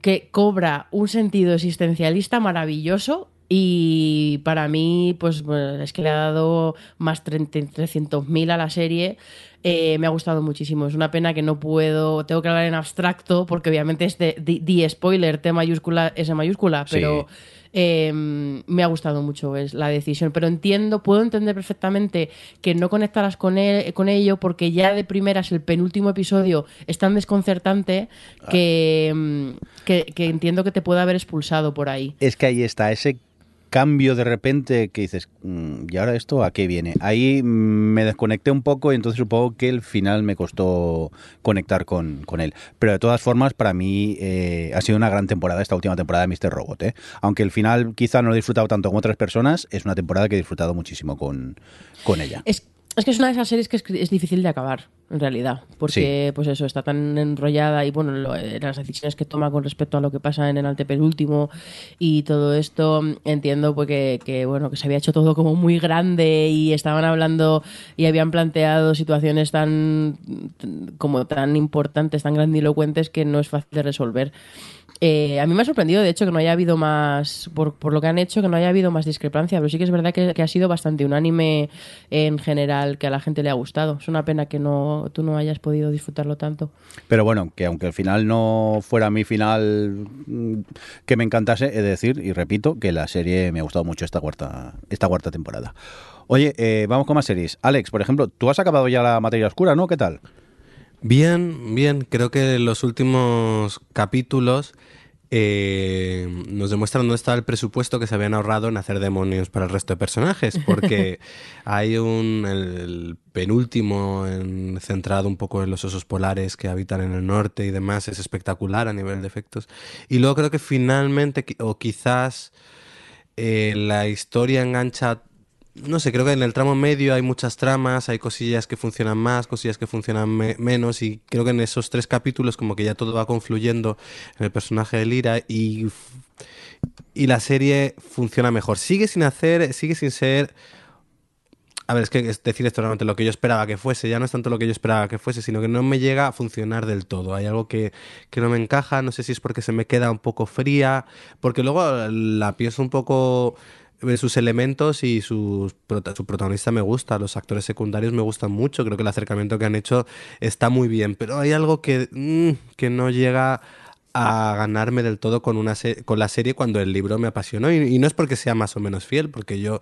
que cobra un sentido existencialista maravilloso. Y para mí, pues es que le ha dado más 300.000 a la serie. Me ha gustado muchísimo. Es una pena que no puedo... Tengo que hablar en abstracto porque obviamente es de spoiler, T mayúscula, S mayúscula. Pero sí, me ha gustado mucho la decisión. Pero puedo entender perfectamente que no conectaras con ello, porque ya de primeras el penúltimo episodio es tan desconcertante que entiendo que te pueda haber expulsado por ahí. Es que ahí está ese cambio de repente que dices, ¿y ahora esto a qué viene? Ahí me desconecté un poco y entonces supongo que el final me costó conectar con él. Pero de todas formas, para mí ha sido una gran temporada esta última temporada de Mr. Robot, ¿eh? Aunque el final quizá no lo he disfrutado tanto como otras personas, es una temporada que he disfrutado muchísimo con ella. Es que es una de esas series que es difícil de acabar, en realidad, porque sí, pues eso, está tan enrollada y bueno, las decisiones que toma con respecto a lo que pasa en el antepenúltimo y todo esto, entiendo porque que se había hecho todo como muy grande y estaban hablando y habían planteado situaciones tan importantes, tan grandilocuentes, que no es fácil de resolver. A mí me ha sorprendido, de hecho, que no haya habido más, por lo que han hecho, que no haya habido más discrepancia, pero sí que es verdad que ha sido bastante unánime en general, que a la gente le ha gustado. Es una pena que tú no hayas podido disfrutarlo tanto. Pero bueno, que aunque el final no fuera mi final que me encantase, he de decir, y repito, que la serie me ha gustado mucho esta cuarta temporada. Oye, vamos con más series. Alex, por ejemplo, tú has acabado ya La materia oscura, ¿no? ¿Qué tal? Bien, creo que los últimos capítulos nos demuestran dónde estaba el presupuesto que se habían ahorrado en hacer demonios para el resto de personajes, porque hay el penúltimo centrado un poco en los osos polares que habitan en el norte y demás, es espectacular a nivel de efectos, y luego creo que finalmente, o quizás la historia engancha. No sé, creo que en el tramo medio hay muchas tramas, hay cosillas que funcionan más, cosillas que funcionan menos, y creo que en esos 3 capítulos como que ya todo va confluyendo en el personaje de Lyra y la serie funciona mejor. Sigue sin ser... A ver, es que es decir esto realmente lo que yo esperaba que fuese, ya no es tanto lo que yo esperaba que fuese, sino que no me llega a funcionar del todo. Hay algo que no me encaja, no sé si es porque se me queda un poco fría, porque luego la pienso un poco... Sus elementos y su protagonista me gusta, los actores secundarios me gustan mucho, creo que el acercamiento que han hecho está muy bien, pero hay algo que no llega a ganarme del todo con la serie, cuando el libro me apasionó, y no es porque sea más o menos fiel, porque yo,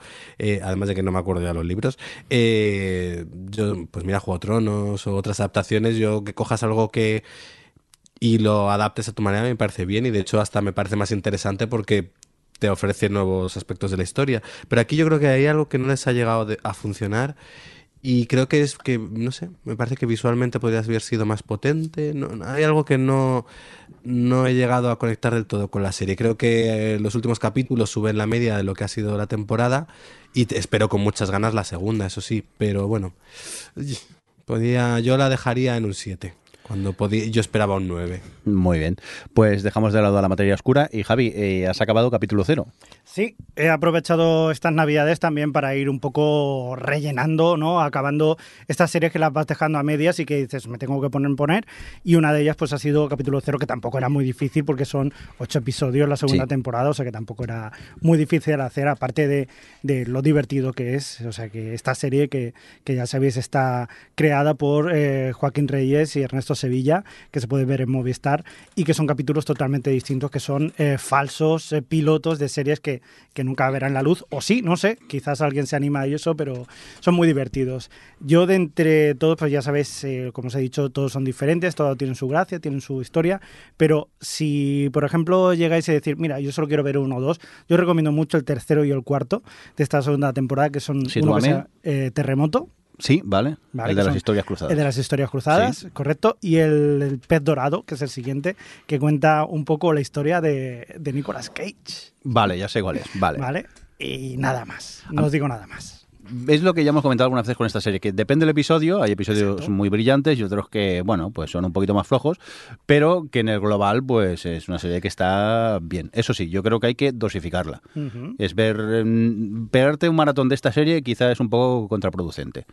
además de que no me acuerdo ya los libros, yo, pues mira, Juego de Tronos o otras adaptaciones, yo que cojas algo que... y lo adaptes a tu manera me parece bien, y de hecho hasta me parece más interesante porque... te ofrece nuevos aspectos de la historia, pero aquí yo creo que hay algo que no les ha llegado a funcionar, y creo que es que, no sé, me parece que visualmente podría haber sido más potente, no, hay algo que no he llegado a conectar del todo con la serie. Creo que los últimos capítulos suben la media de lo que ha sido la temporada, y espero con muchas ganas la segunda, eso sí, pero bueno, yo la dejaría en un 7. Cuando podía, yo esperaba un 9. Muy bien. Pues dejamos de lado a La materia oscura. Y Javi, ¿has acabado capítulo 0? Sí, he aprovechado estas navidades también para ir un poco rellenando, ¿no? Acabando estas series que las vas dejando a medias y que dices, me tengo que poner. Y una de ellas pues ha sido capítulo 0, que tampoco era muy difícil porque son 8 episodios la segunda temporada, o sea que tampoco era muy difícil hacer, aparte de lo divertido que es. O sea que esta serie que ya sabéis está creada por Joaquín Reyes y Ernesto Caso Sevilla, que se puede ver en Movistar, y que son capítulos totalmente distintos, que son falsos pilotos de series que nunca verán la luz, o sí, no sé, quizás alguien se anima a eso, pero son muy divertidos. Yo de entre todos, pues ya sabéis, como os he dicho, todos son diferentes, todos tienen su gracia, tienen su historia, pero si, por ejemplo, llegáis a decir, mira, yo solo quiero ver uno o dos, yo recomiendo mucho el tercero y el cuarto de esta segunda temporada, que son uno que se llama, Terremoto. Sí, vale. El de las historias cruzadas. El de las historias cruzadas, sí. Correcto. Y el pez dorado, que es el siguiente, que cuenta un poco la historia de Nicolas Cage. Vale, ya sé cuál es. Vale. Y nada más. No os digo nada más. Es lo que ya hemos comentado algunas veces con esta serie, que depende del episodio, hay episodios Exacto. muy brillantes y otros que, bueno, pues son un poquito más flojos, pero que en el global, pues es una serie que está bien. Eso sí, yo creo que hay que dosificarla. Uh-huh. Es pegarte un maratón de esta serie quizás es un poco contraproducente.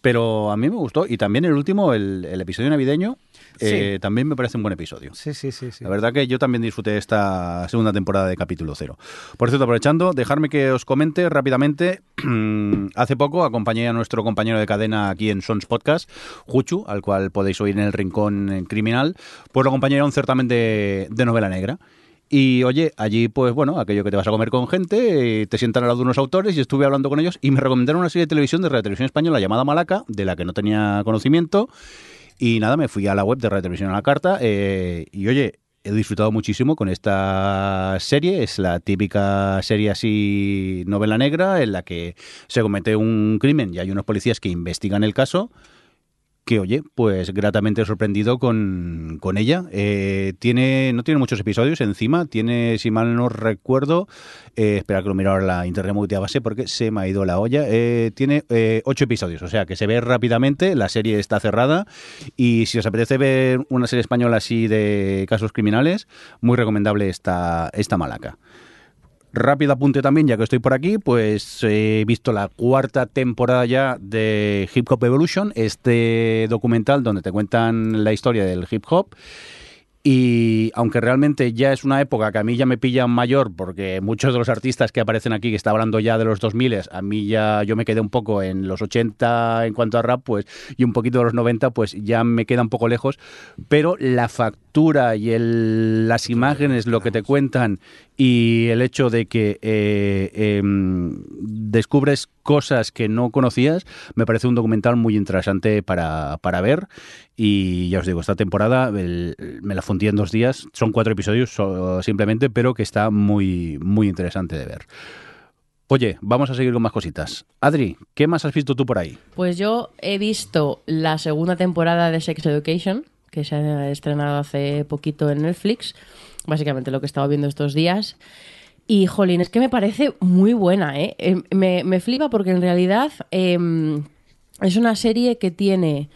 Pero a mí me gustó, y también el último, el episodio navideño, sí. También me parece un buen episodio. Sí. La verdad que yo también disfruté esta segunda temporada de Capítulo Cero. Por cierto, aprovechando, dejarme que os comente rápidamente... Hace poco acompañé a nuestro compañero de cadena aquí en Sons Podcast, Juchu, al cual podéis oír en El Rincón Criminal, pues lo acompañé a un certamen de novela negra. Y oye, allí pues bueno, aquello que te vas a comer con gente, te sientan al lado de unos autores y estuve hablando con ellos y me recomendaron una serie de televisión de Radio Televisión Española llamada Malaca, de la que no tenía conocimiento. Y nada, me fui a la web de Radio Televisión a la Carta y oye... He disfrutado muchísimo con esta serie, es la típica serie así novela negra en la que se comete un crimen y hay unos policías que investigan el caso, que oye, pues gratamente sorprendido con ella. No tiene muchos episodios encima, tiene, si mal no recuerdo, espera que lo miro ahora la internet a base porque se me ha ido la olla, tiene 8 episodios, o sea que se ve rápidamente, la serie está cerrada y si os apetece ver una serie española así de casos criminales, muy recomendable esta Malaca. Rápido apunte también, ya que estoy por aquí, pues he visto la 4ª temporada ya de Hip Hop Evolution, este documental donde te cuentan la historia del hip hop. Y aunque realmente ya es una época que a mí ya me pilla mayor, porque muchos de los artistas que aparecen aquí, que está hablando ya de los 2000, a mí ya yo me quedé un poco en los 80 en cuanto a rap, pues y un poquito de los 90, pues ya me queda un poco lejos. Pero la factura y las imágenes, lo que te cuentan y el hecho de que descubres cosas que no conocías, me parece un documental muy interesante para ver. Y ya os digo, esta temporada me la fundí en 2 días, son 4 episodios simplemente, pero que está muy, muy interesante de ver. Oye, vamos a seguir con más cositas. Adri, ¿qué más has visto tú por ahí? Pues yo he visto la segunda temporada de Sex Education, que se ha estrenado hace poquito en Netflix, básicamente lo que he estado viendo estos días. Y, jolín, es que me parece muy buena, ¿eh? Me flipa porque en realidad es una serie que tiene...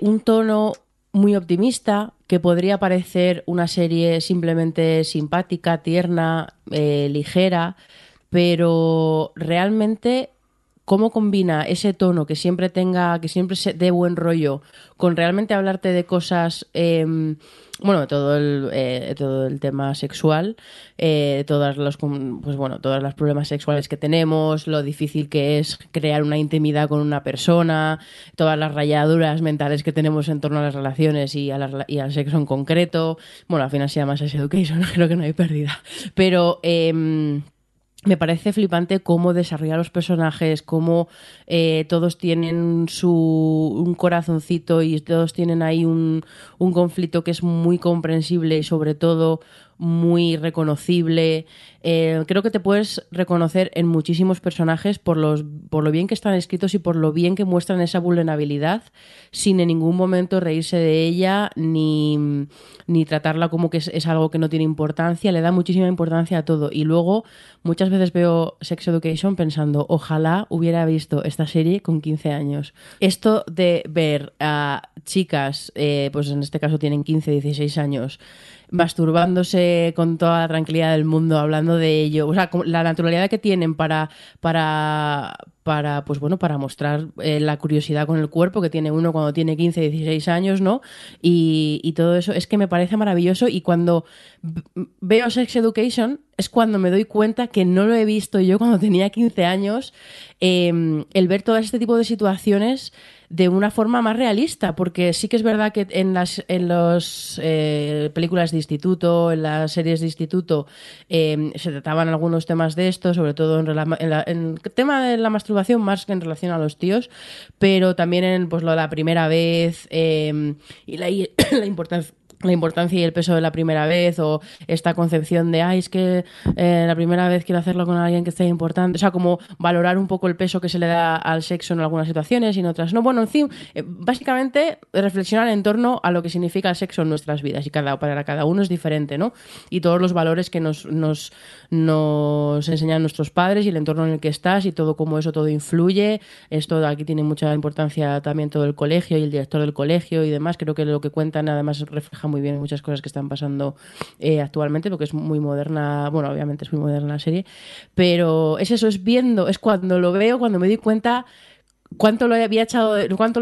un tono muy optimista, que podría parecer una serie simplemente simpática, tierna, ligera, pero realmente cómo combina ese tono que siempre se dé buen rollo, con realmente hablarte de cosas, todo el tema sexual, todos los problemas sexuales que tenemos, lo difícil que es crear una intimidad con una persona, todas las rayaduras mentales que tenemos en torno a las relaciones y al sexo en concreto. Bueno, al final se llama Sex Education, creo que no hay pérdida, pero... me parece flipante cómo desarrolla los personajes, cómo todos tienen un corazoncito y todos tienen ahí un conflicto que es muy comprensible y sobre todo muy reconocible. Creo que te puedes reconocer en muchísimos personajes por lo bien que están escritos y por lo bien que muestran esa vulnerabilidad sin en ningún momento reírse de ella ni tratarla como que es algo que no tiene importancia. Le da muchísima importancia a todo. Y luego muchas veces veo Sex Education pensando, ojalá hubiera visto esta serie con 15 años. Esto de ver a chicas, pues en este caso tienen 15, 16 años, masturbándose con toda la tranquilidad del mundo, hablando de ello, o sea, la naturalidad que tienen para mostrar la curiosidad con el cuerpo que tiene uno cuando tiene 15, 16 años, ¿no? Y todo eso es que me parece maravilloso, y cuando veo Sex Education es cuando me doy cuenta que no lo he visto yo cuando tenía 15 años, el ver todo este tipo de situaciones de una forma más realista, porque sí que es verdad que en las películas de instituto, en las series de instituto, se trataban algunos temas de esto, sobre todo en el tema de la masturbación, más que en relación a los tíos, pero también en pues lo de la primera vez y la importancia. La importancia y el peso de la primera vez, o esta concepción de, ay, es que la primera vez quiero hacerlo con alguien que esté importante. O sea, como valorar un poco el peso que se le da al sexo en algunas situaciones y en otras no. Bueno, en fin, básicamente reflexionar en torno a lo que significa el sexo en nuestras vidas, y para cada uno es diferente, ¿no? Y todos los valores que nos enseñan nuestros padres y el entorno en el que estás y todo, cómo eso todo influye. Esto aquí tiene mucha importancia también todo el colegio y el director del colegio y demás. Creo que lo que cuentan además refleja muy bien muchas cosas que están pasando actualmente, porque es muy moderna, bueno, obviamente es muy moderna la serie, pero es eso, es cuando lo veo, cuando me doy cuenta cuánto lo he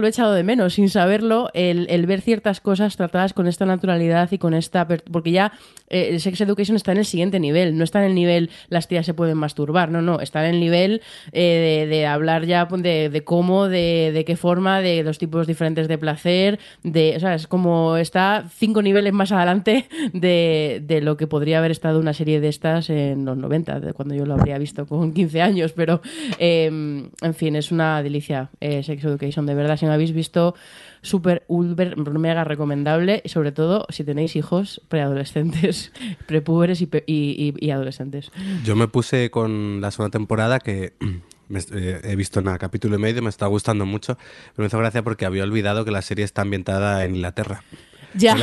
echado de menos sin saberlo, el ver ciertas cosas tratadas con esta naturalidad y con esta... Porque ya Sex Education está en el siguiente nivel, no está en el nivel las tías se pueden masturbar, no, está en el nivel de hablar ya de cómo, de qué forma, de los tipos diferentes de placer, o sea, es como está 5 niveles más adelante de lo que podría haber estado una serie de estas en los 90, cuando yo lo habría visto con 15 años, pero en fin, es una delicia. Sex Education, de verdad, si no habéis visto, súper, ulver, mega recomendable, sobre todo si tenéis hijos preadolescentes, prepúberes y adolescentes. Yo me puse con la segunda temporada, que he visto en el capítulo y medio, me está gustando mucho, pero me hizo gracia porque había olvidado que la serie está ambientada en Inglaterra. Ya,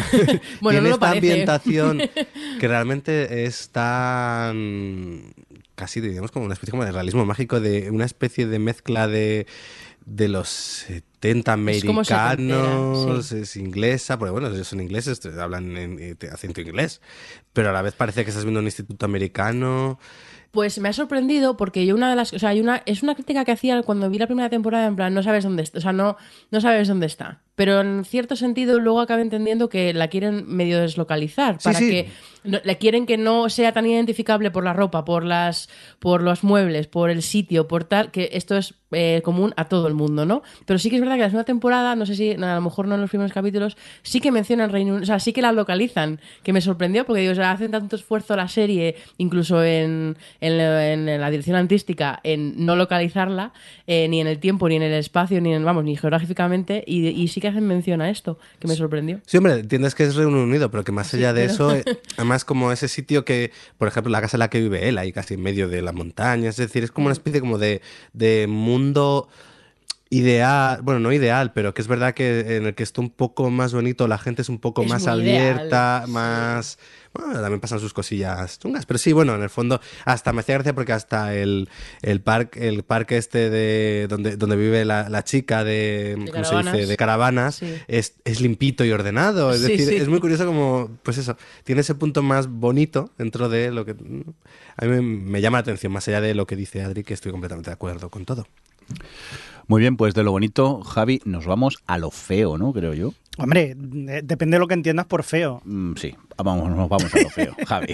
bueno, no lo parece. Tiene esta ambientación que realmente es tan... casi diríamos como una especie como de realismo mágico, de una especie de mezcla de los 70 americanos, es inglesa, porque bueno, ellos son ingleses, hablan en acento inglés, pero a la vez parece que estás viendo un instituto americano... Pues me ha sorprendido porque yo una de las... O sea, es una crítica que hacía cuando vi la primera temporada, en plan, no sabes dónde está, o sea, no sabes dónde está. Pero en cierto sentido luego acaba entendiendo que la quieren medio deslocalizar, para que... Le quieren que no sea tan identificable por la ropa, por los muebles, por el sitio, por tal, que esto es común a todo el mundo, ¿no? Pero sí que es verdad que la segunda temporada, no sé si, a lo mejor no en los primeros capítulos, sí que mencionan Reino Unido, o sea, sí que la localizan, que me sorprendió, porque digo, o sea, hacen tanto esfuerzo la serie, incluso en la dirección artística, en no localizarla, ni en el tiempo, ni en el espacio, ni geográficamente, y sí que hacen mención a esto, que me sorprendió. Sí, hombre, entiendes que es Reino Unido, pero que más allá de eso... Más como ese sitio que, por ejemplo, la casa en la que vive él, ahí casi en medio de la montaña, es decir, es como una especie como de mundo ideal, bueno, no ideal, pero que es verdad que en el que está un poco más bonito, la gente es un poco más abierta, más... Bueno, también pasan sus cosillas chungas, pero sí, bueno, en el fondo hasta me hacía gracia porque hasta el parque este de donde vive la chica de ¿cómo se dice? De caravanas, sí. Es limpito y ordenado, es decir, es muy curioso como, pues eso, tiene ese punto más bonito dentro de lo que... A mí me llama la atención, más allá de lo que dice Adri, que estoy completamente de acuerdo con todo. Muy bien, pues de lo bonito, Javi, nos vamos a lo feo, ¿no? Creo yo. Hombre, depende de lo que entiendas por feo. Sí, nos vamos a lo feo, Javi.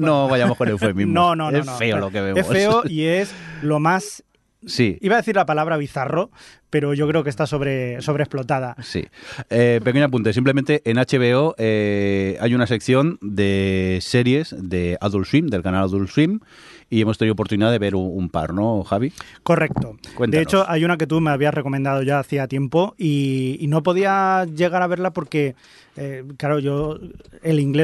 No vayamos con eufemismo. No. Es feo lo que vemos. Es feo y es lo más... Sí. Iba a decir la palabra bizarro, pero yo creo que está sobreexplotada. Sí. Pequeño apunte. Simplemente en HBO hay una sección de series de Adult Swim, del canal Adult Swim, y hemos tenido oportunidad de ver un par, ¿no, Javi? Correcto. Cuéntanos. De hecho, hay una que tú me habías recomendado ya hacía tiempo y no podía llegar a verla porque, claro,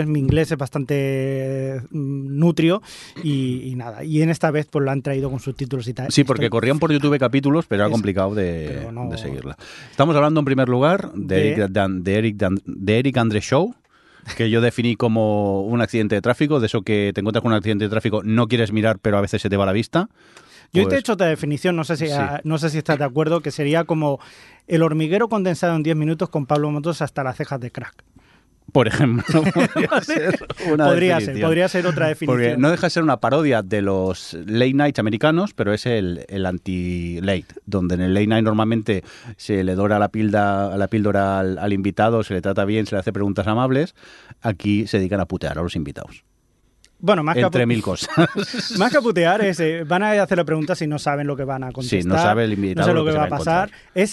mi inglés es bastante nutrio y nada. Y en esta vez pues lo han traído con subtítulos y tal. Sí, porque corrían por YouTube capítulos, pero era complicado de seguirla. Estamos hablando en primer lugar de Eric Andre Show, que yo definí como un accidente de tráfico, de eso que te encuentras con un accidente de tráfico, no quieres mirar, pero a veces se te va la vista. Yo te he hecho otra definición, no sé si estás de acuerdo, que sería como el hormiguero condensado en 10 minutos con Pablo Motos hasta las cejas de crack. Por ejemplo, podría ser otra definición. Porque no deja de ser una parodia de los late night americanos, pero es el anti-late, donde en el late night normalmente se le dora la píldora al invitado, se le trata bien, se le hace preguntas amables. Aquí se dedican a putear a los invitados. Bueno, más entre que mil cosas. Más que putear es, van a hacerle preguntas y no saben lo que van a contestar. Sí, no sabe el invitado, no sabe lo que va a pasar. O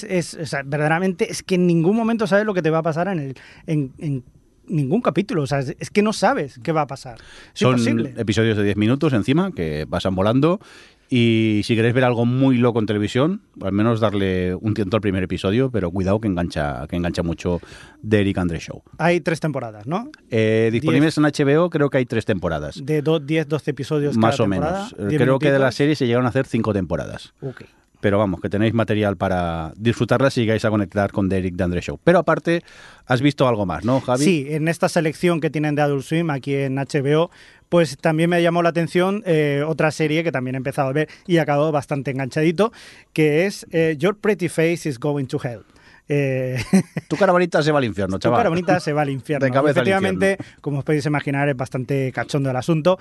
sea, verdaderamente es que en ningún momento sabes lo que te va a pasar en ningún capítulo. O sea, es que no sabes qué va a pasar. Son episodios de 10 minutos encima que pasan volando. Y si queréis ver algo muy loco en televisión, al menos darle un tiento al primer episodio, pero cuidado que engancha mucho The Eric Andre Show. Hay 3 temporadas, ¿no? Disponibles en HBO, creo que hay 3 temporadas. De 10, 12 episodios más cada temporada. Más o menos. Creo que de la serie se llegaron a hacer 5 temporadas. Ok. Pero vamos, que tenéis material para disfrutarla si llegáis a conectar con The Eric de André Show. Pero aparte, has visto algo más, ¿no, Javi? Sí, en esta selección que tienen de Adult Swim aquí en HBO, pues también me llamó la atención otra serie que también he empezado a ver y ha acabado bastante enganchadito, que es Your Pretty Face is Going to Hell. Tu cara bonita se va al infierno, chaval. Tu cara bonita se va al infierno. De cabeza efectivamente, al infierno. Como os podéis imaginar, es bastante cachondo el asunto.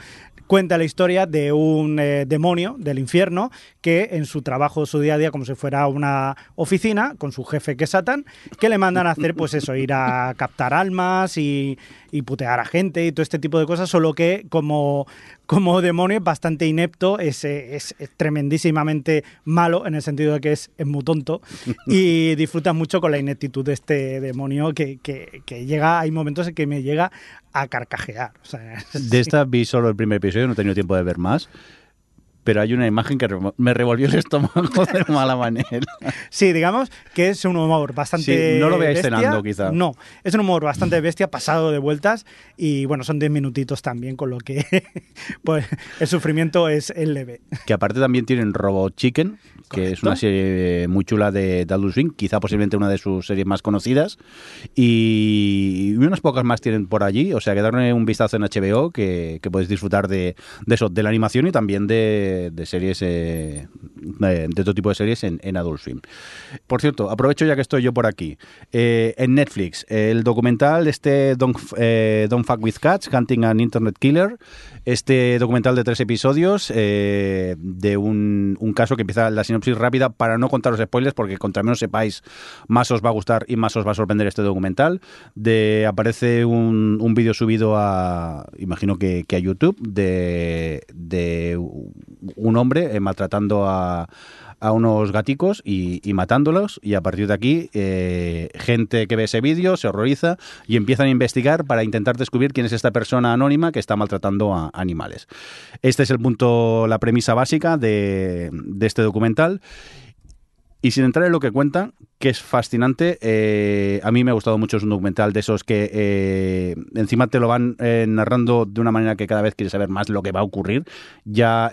Cuenta la historia de un demonio del infierno que en su trabajo, su día a día, como si fuera una oficina, con su jefe que es Satán, que le mandan a hacer, pues eso, ir a captar almas y putear a gente y todo este tipo de cosas, solo que como demonio es bastante inepto, es tremendísimamente malo en el sentido de que es muy tonto y disfruta mucho con la ineptitud de este demonio que llega, hay momentos en que me llega a carcajear. O sea, de esta vi solo el primer episodio, no he tenido tiempo de ver más, pero hay una imagen que me revolvió el estómago de mala manera. Sí, digamos que es un humor bastante no lo veáis cenando, quizá. No, es un humor bastante bestia, pasado de vueltas, y bueno, son 10 minutitos también, con lo que pues el sufrimiento es leve. Que aparte también tienen Robot Chicken, que ¿correcto? Es una serie muy chula de Adult Swim, quizá posiblemente una de sus series más conocidas, y unas pocas más tienen por allí, o sea, que darle un vistazo en HBO, que podéis disfrutar de eso, de la animación y también de series, de todo tipo de series en Adult Swim. Por cierto, aprovecho ya que estoy yo por aquí. En Netflix, el documental este Don't Fuck With Cats, Hunting an Internet Killer, este documental de 3 episodios de un caso que empieza la sinopsis rápida para no contaros spoilers, porque contra menos sepáis, más os va a gustar y más os va a sorprender este documental. Aparece un vídeo subido a, imagino que a YouTube, de un hombre maltratando a unos gaticos y matándolos, y a partir de aquí gente que ve ese vídeo se horroriza y empiezan a investigar para intentar descubrir quién es esta persona anónima que está maltratando a animales. Este es el punto, la premisa básica de este documental. Y sin entrar en lo que cuentan, que es fascinante, a mí me ha gustado mucho. Es un documental de esos que encima te lo van narrando de una manera que cada vez quieres saber más lo que va a ocurrir. Ya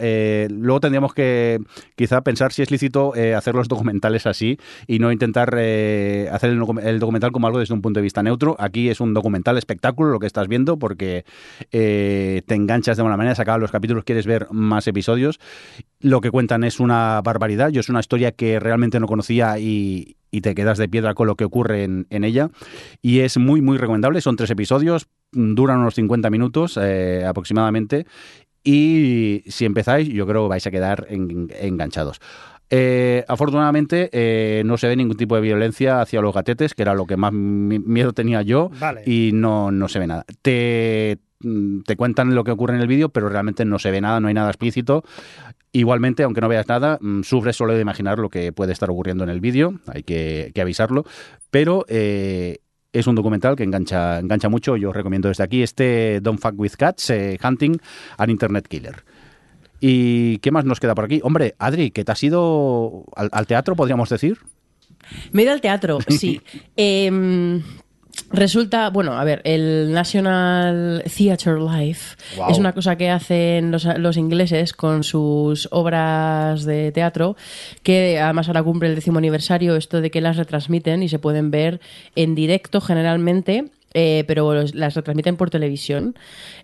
luego tendríamos que quizá pensar si es lícito hacer los documentales así y no intentar hacer el documental como algo desde un punto de vista neutro. Aquí es un documental espectáculo lo que estás viendo, porque te enganchas de una manera, se acaban los capítulos, quieres ver más episodios. Lo que cuentan es una barbaridad. Yo es una historia que realmente no conocía y te quedas de piedra con lo que ocurre en ella, y es muy muy recomendable. Son 3 episodios, duran unos 50 minutos aproximadamente, y si empezáis yo creo que vais a quedar enganchados. Afortunadamente no se ve ningún tipo de violencia hacia los gatetes, que era lo que más miedo tenía yo, vale. Y no se ve nada. Te cuentan lo que ocurre en el vídeo, pero realmente no se ve nada, no hay nada explícito. Igualmente, aunque no veas nada, sufres solo de imaginar lo que puede estar ocurriendo en el vídeo, hay que avisarlo, pero es un documental que engancha mucho. Yo os recomiendo desde aquí este Don't Fuck With Cats, Hunting an Internet Killer. ¿Y qué más nos queda por aquí? Hombre, Adri, que te has ido al teatro, podríamos decir. Me he ido al teatro, sí. Resulta, bueno, a ver, el National Theatre Life, wow, es una cosa que hacen los ingleses con sus obras de teatro, que además ahora cumple el 10º aniversario, esto de que las retransmiten y se pueden ver en directo generalmente, pero las retransmiten por televisión.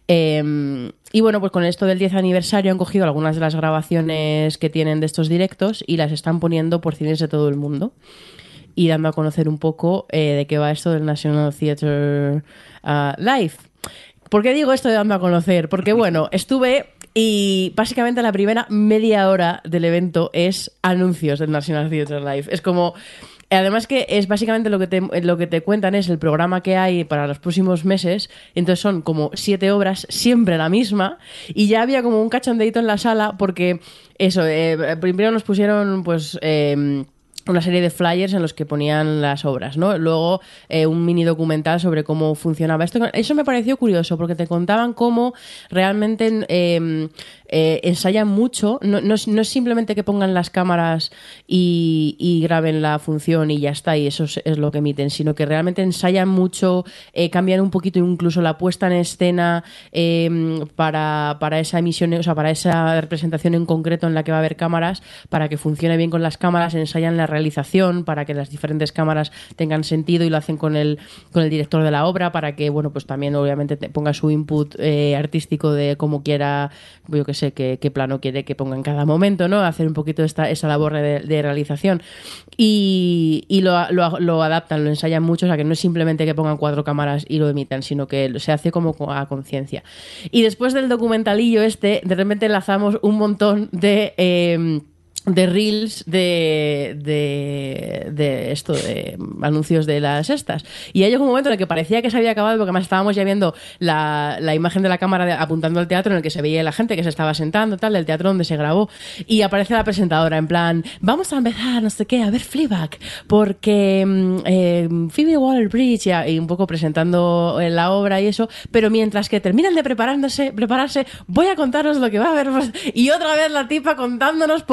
Y bueno, pues con esto del 10 aniversario han cogido algunas de las grabaciones que tienen de estos directos y las están poniendo por cines de todo el mundo, y dando a conocer un poco de qué va esto del National Theatre Live. ¿Por qué digo esto de dando a conocer? Porque, bueno, estuve y básicamente la primera media hora del evento es anuncios del National Theatre Live. Es como... Además que es básicamente lo que te cuentan es el programa que hay para los próximos meses. Entonces son como 7 obras, siempre la misma. Y ya había como un cachondeito en la sala porque eso, primero nos pusieron pues... una serie de flyers en los que ponían las obras, ¿no? Luego un mini documental sobre cómo funcionaba esto. Eso me pareció curioso porque te contaban cómo realmente ensayan mucho. No es simplemente que pongan las cámaras y graben la función y ya está, y eso es lo que emiten, sino que realmente ensayan mucho, cambian un poquito incluso la puesta en escena para esa emisión, o sea, para esa representación en concreto en la que va a haber cámaras, para que funcione bien con las cámaras, ensayan la realización para que las diferentes cámaras tengan sentido y lo hacen con el director de la obra para que, bueno, pues también obviamente te ponga su input artístico de cómo quiera, yo que sé, qué plano quiere que ponga en cada momento, ¿no? Hacer un poquito esa labor de realización y lo adaptan, lo ensayan mucho, o sea que no es simplemente que pongan 4 cámaras y lo emitan, sino que se hace como a conciencia. Y después del documentalillo este, de repente enlazamos un montón de reels de esto, de anuncios de las estas. Y hay un momento en el que parecía que se había acabado, porque además estábamos ya viendo la imagen de la cámara apuntando al teatro en el que se veía la gente que se estaba sentando, tal, del teatro donde se grabó. Y aparece la presentadora en plan, vamos a empezar, no sé qué, a ver Fleabag, porque Phoebe Waller-Bridge, y un poco presentando la obra y eso, pero mientras que terminan de prepararse, voy a contaros lo que va a haber. Y otra vez la tipa contándonos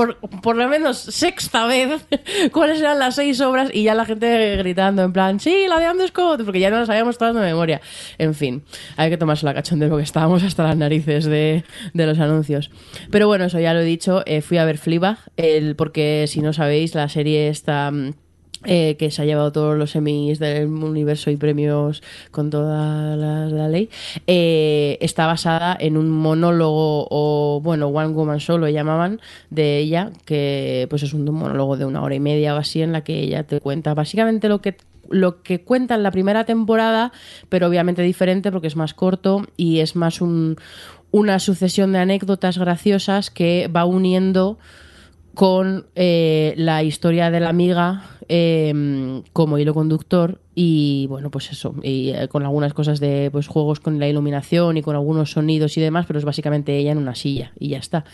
por lo menos 6ª vez cuáles eran las 6 obras, y ya la gente gritando en plan, sí, la de Andrew Scott, porque ya no las habíamos tomado de memoria. En fin, hay que tomarse la cachondeo porque estábamos hasta las narices de los anuncios. Pero bueno, eso ya lo he dicho, fui a ver Fleabag, porque si no sabéis, la serie está... que se ha llevado todos los Emmys del universo y premios con toda la ley, está basada en un monólogo, o bueno, One Woman Show lo llamaban, de ella, que pues es un monólogo de 1 hora y media o así, en la que ella te cuenta básicamente lo que cuenta en la primera temporada, pero obviamente diferente porque es más corto y es más una sucesión de anécdotas graciosas que va uniendo con la historia de la amiga como hilo conductor. Y bueno, pues eso, y con algunas cosas de pues juegos con la iluminación y con algunos sonidos y demás, pero es básicamente ella en una silla y ya está.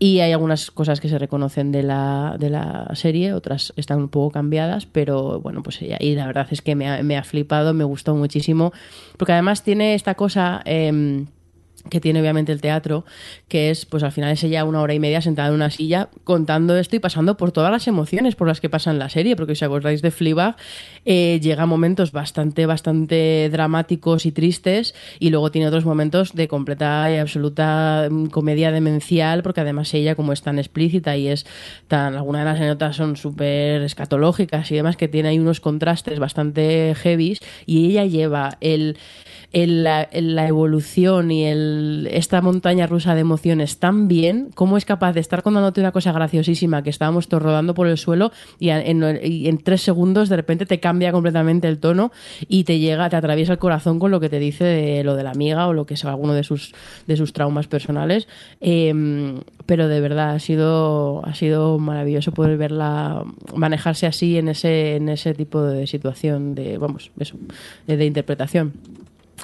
Y hay algunas cosas que se reconocen de la serie, otras están un poco cambiadas, pero bueno, pues ella. Y la verdad es que me ha flipado, me gustó muchísimo, porque además tiene esta cosa... que tiene obviamente el teatro, que es, pues al final es ella 1 hora y media sentada en una silla contando esto y pasando por todas las emociones por las que pasa en la serie, porque si acordáis de Fleabag, llega a momentos bastante dramáticos y tristes, y luego tiene otros momentos de completa y absoluta comedia demencial, porque además ella, como es tan explícita y es tan... algunas de las anécdotas son súper escatológicas y demás, que tiene ahí unos contrastes bastante heavies, y ella lleva la evolución y esta montaña rusa de emociones tan bien, cómo es capaz de estar contándote una cosa graciosísima que estábamos todos rodando por el suelo, y en 3 segundos de repente te cambia completamente el tono y te atraviesa el corazón con lo que te dice de lo de la amiga o lo que sea alguno de sus traumas personales, pero de verdad ha sido maravilloso poder verla manejarse así en ese tipo de situación de interpretación.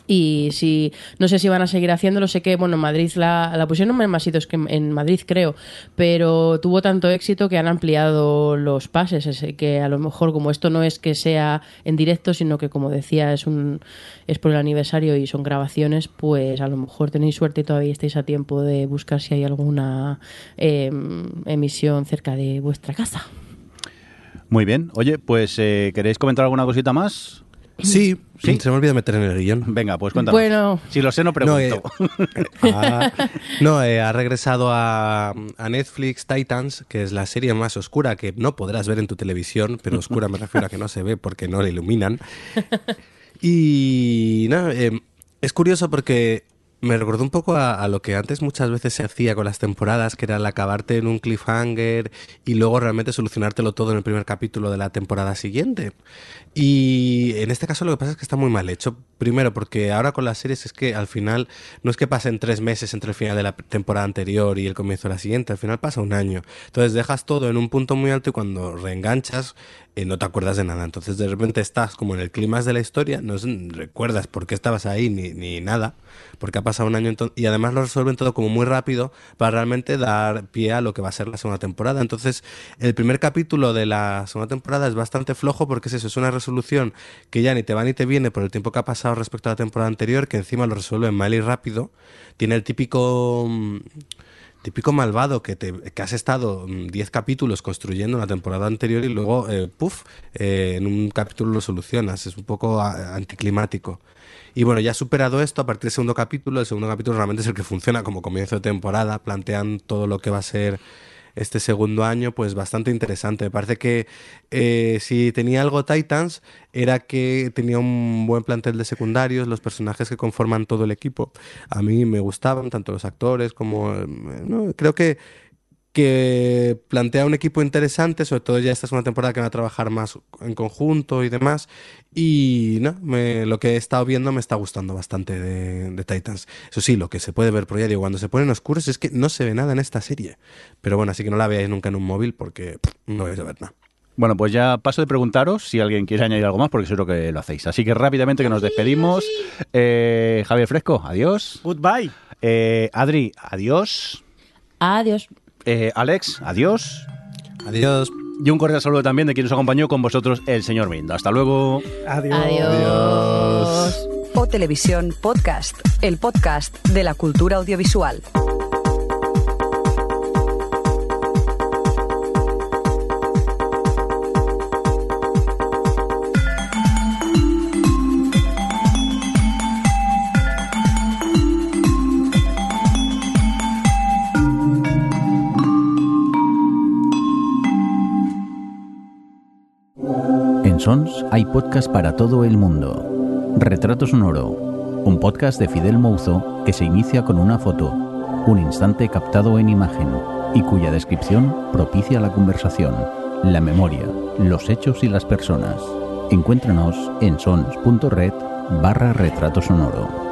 Y si no sé si van a seguir haciéndolo, sé que bueno, Madrid la pusieron en más sitios que en Madrid, creo, pero tuvo tanto éxito que han ampliado los pases, ese que a lo mejor, como esto no es que sea en directo, sino que, como decía, es por el aniversario y son grabaciones, pues a lo mejor tenéis suerte y todavía estáis a tiempo de buscar si hay alguna emisión cerca de vuestra casa. Muy bien, oye, pues ¿queréis comentar alguna cosita más? Sí, se me olvidó meter en el guión. Venga, pues cuéntanos. Bueno, si lo sé, no pregunto. Ha regresado a Netflix Titans, que es la serie más oscura que no podrás ver en tu televisión, pero oscura me refiero a que no se ve porque no la iluminan. Y es curioso porque Me recordó un poco a lo que antes muchas veces se hacía con las temporadas, que era el acabarte en un cliffhanger y luego realmente solucionártelo todo en el primer capítulo de la temporada siguiente. Y en este caso lo que pasa es que está muy mal hecho. Primero, porque ahora con las series es que al final no es que pasen 3 meses entre el final de la temporada anterior y el comienzo de la siguiente, al final pasa 1 año. Entonces dejas todo en un punto muy alto y cuando reenganchas no te acuerdas de nada. Entonces de repente estás como en el clímax de la historia, no recuerdas por qué estabas ahí ni nada, porque ha pasado 1 año y además lo resuelven todo como muy rápido para realmente dar pie a lo que va a ser la segunda temporada. Entonces el primer capítulo de la segunda temporada es bastante flojo porque es eso, es una resolución que ya ni te va ni te viene por el tiempo que ha pasado respecto a la temporada anterior, que encima lo resuelven mal y rápido. Tiene el típico malvado que has estado 10 capítulos construyendo en la temporada anterior y luego, en un capítulo lo solucionas. Es un poco anticlimático. Y bueno, ya superado esto, a partir del segundo capítulo, el segundo capítulo realmente es el que funciona como comienzo de temporada, plantean todo lo que va a ser este segundo año, pues bastante interesante. Me parece que si tenía algo Titans, era que tenía un buen plantel de secundarios, los personajes que conforman todo el equipo. A mí me gustaban tanto los actores como... ¿no? Creo que plantea un equipo interesante, sobre todo ya esta es una temporada que va a trabajar más en conjunto y demás, y no, lo que he estado viendo me está gustando bastante de Titans. Eso sí, lo que se puede ver, por ya digo, cuando se ponen oscuros es que no se ve nada en esta serie, pero bueno, así que no la veáis nunca en un móvil porque no vais a ver nada. Bueno, pues ya paso de preguntaros si alguien quiere añadir algo más, porque seguro que lo hacéis. Así que rápidamente que nos despedimos. Javi el Fresco, adiós. Goodbye. Adri, adiós. Adiós. Alex, adiós. Adiós. Y un cordial saludo también de quien nos acompañó con vosotros, el señor Minda. Hasta luego. Adiós. Adiós. O Televisión Podcast, el podcast de la cultura audiovisual. Sons hay podcast para todo el mundo. Retrato Sonoro, un podcast de Fidel Mouzo que se inicia con una foto, un instante captado en imagen y cuya descripción propicia la conversación, la memoria, los hechos y las personas. Encuéntranos en sons.red/retrato sonoro.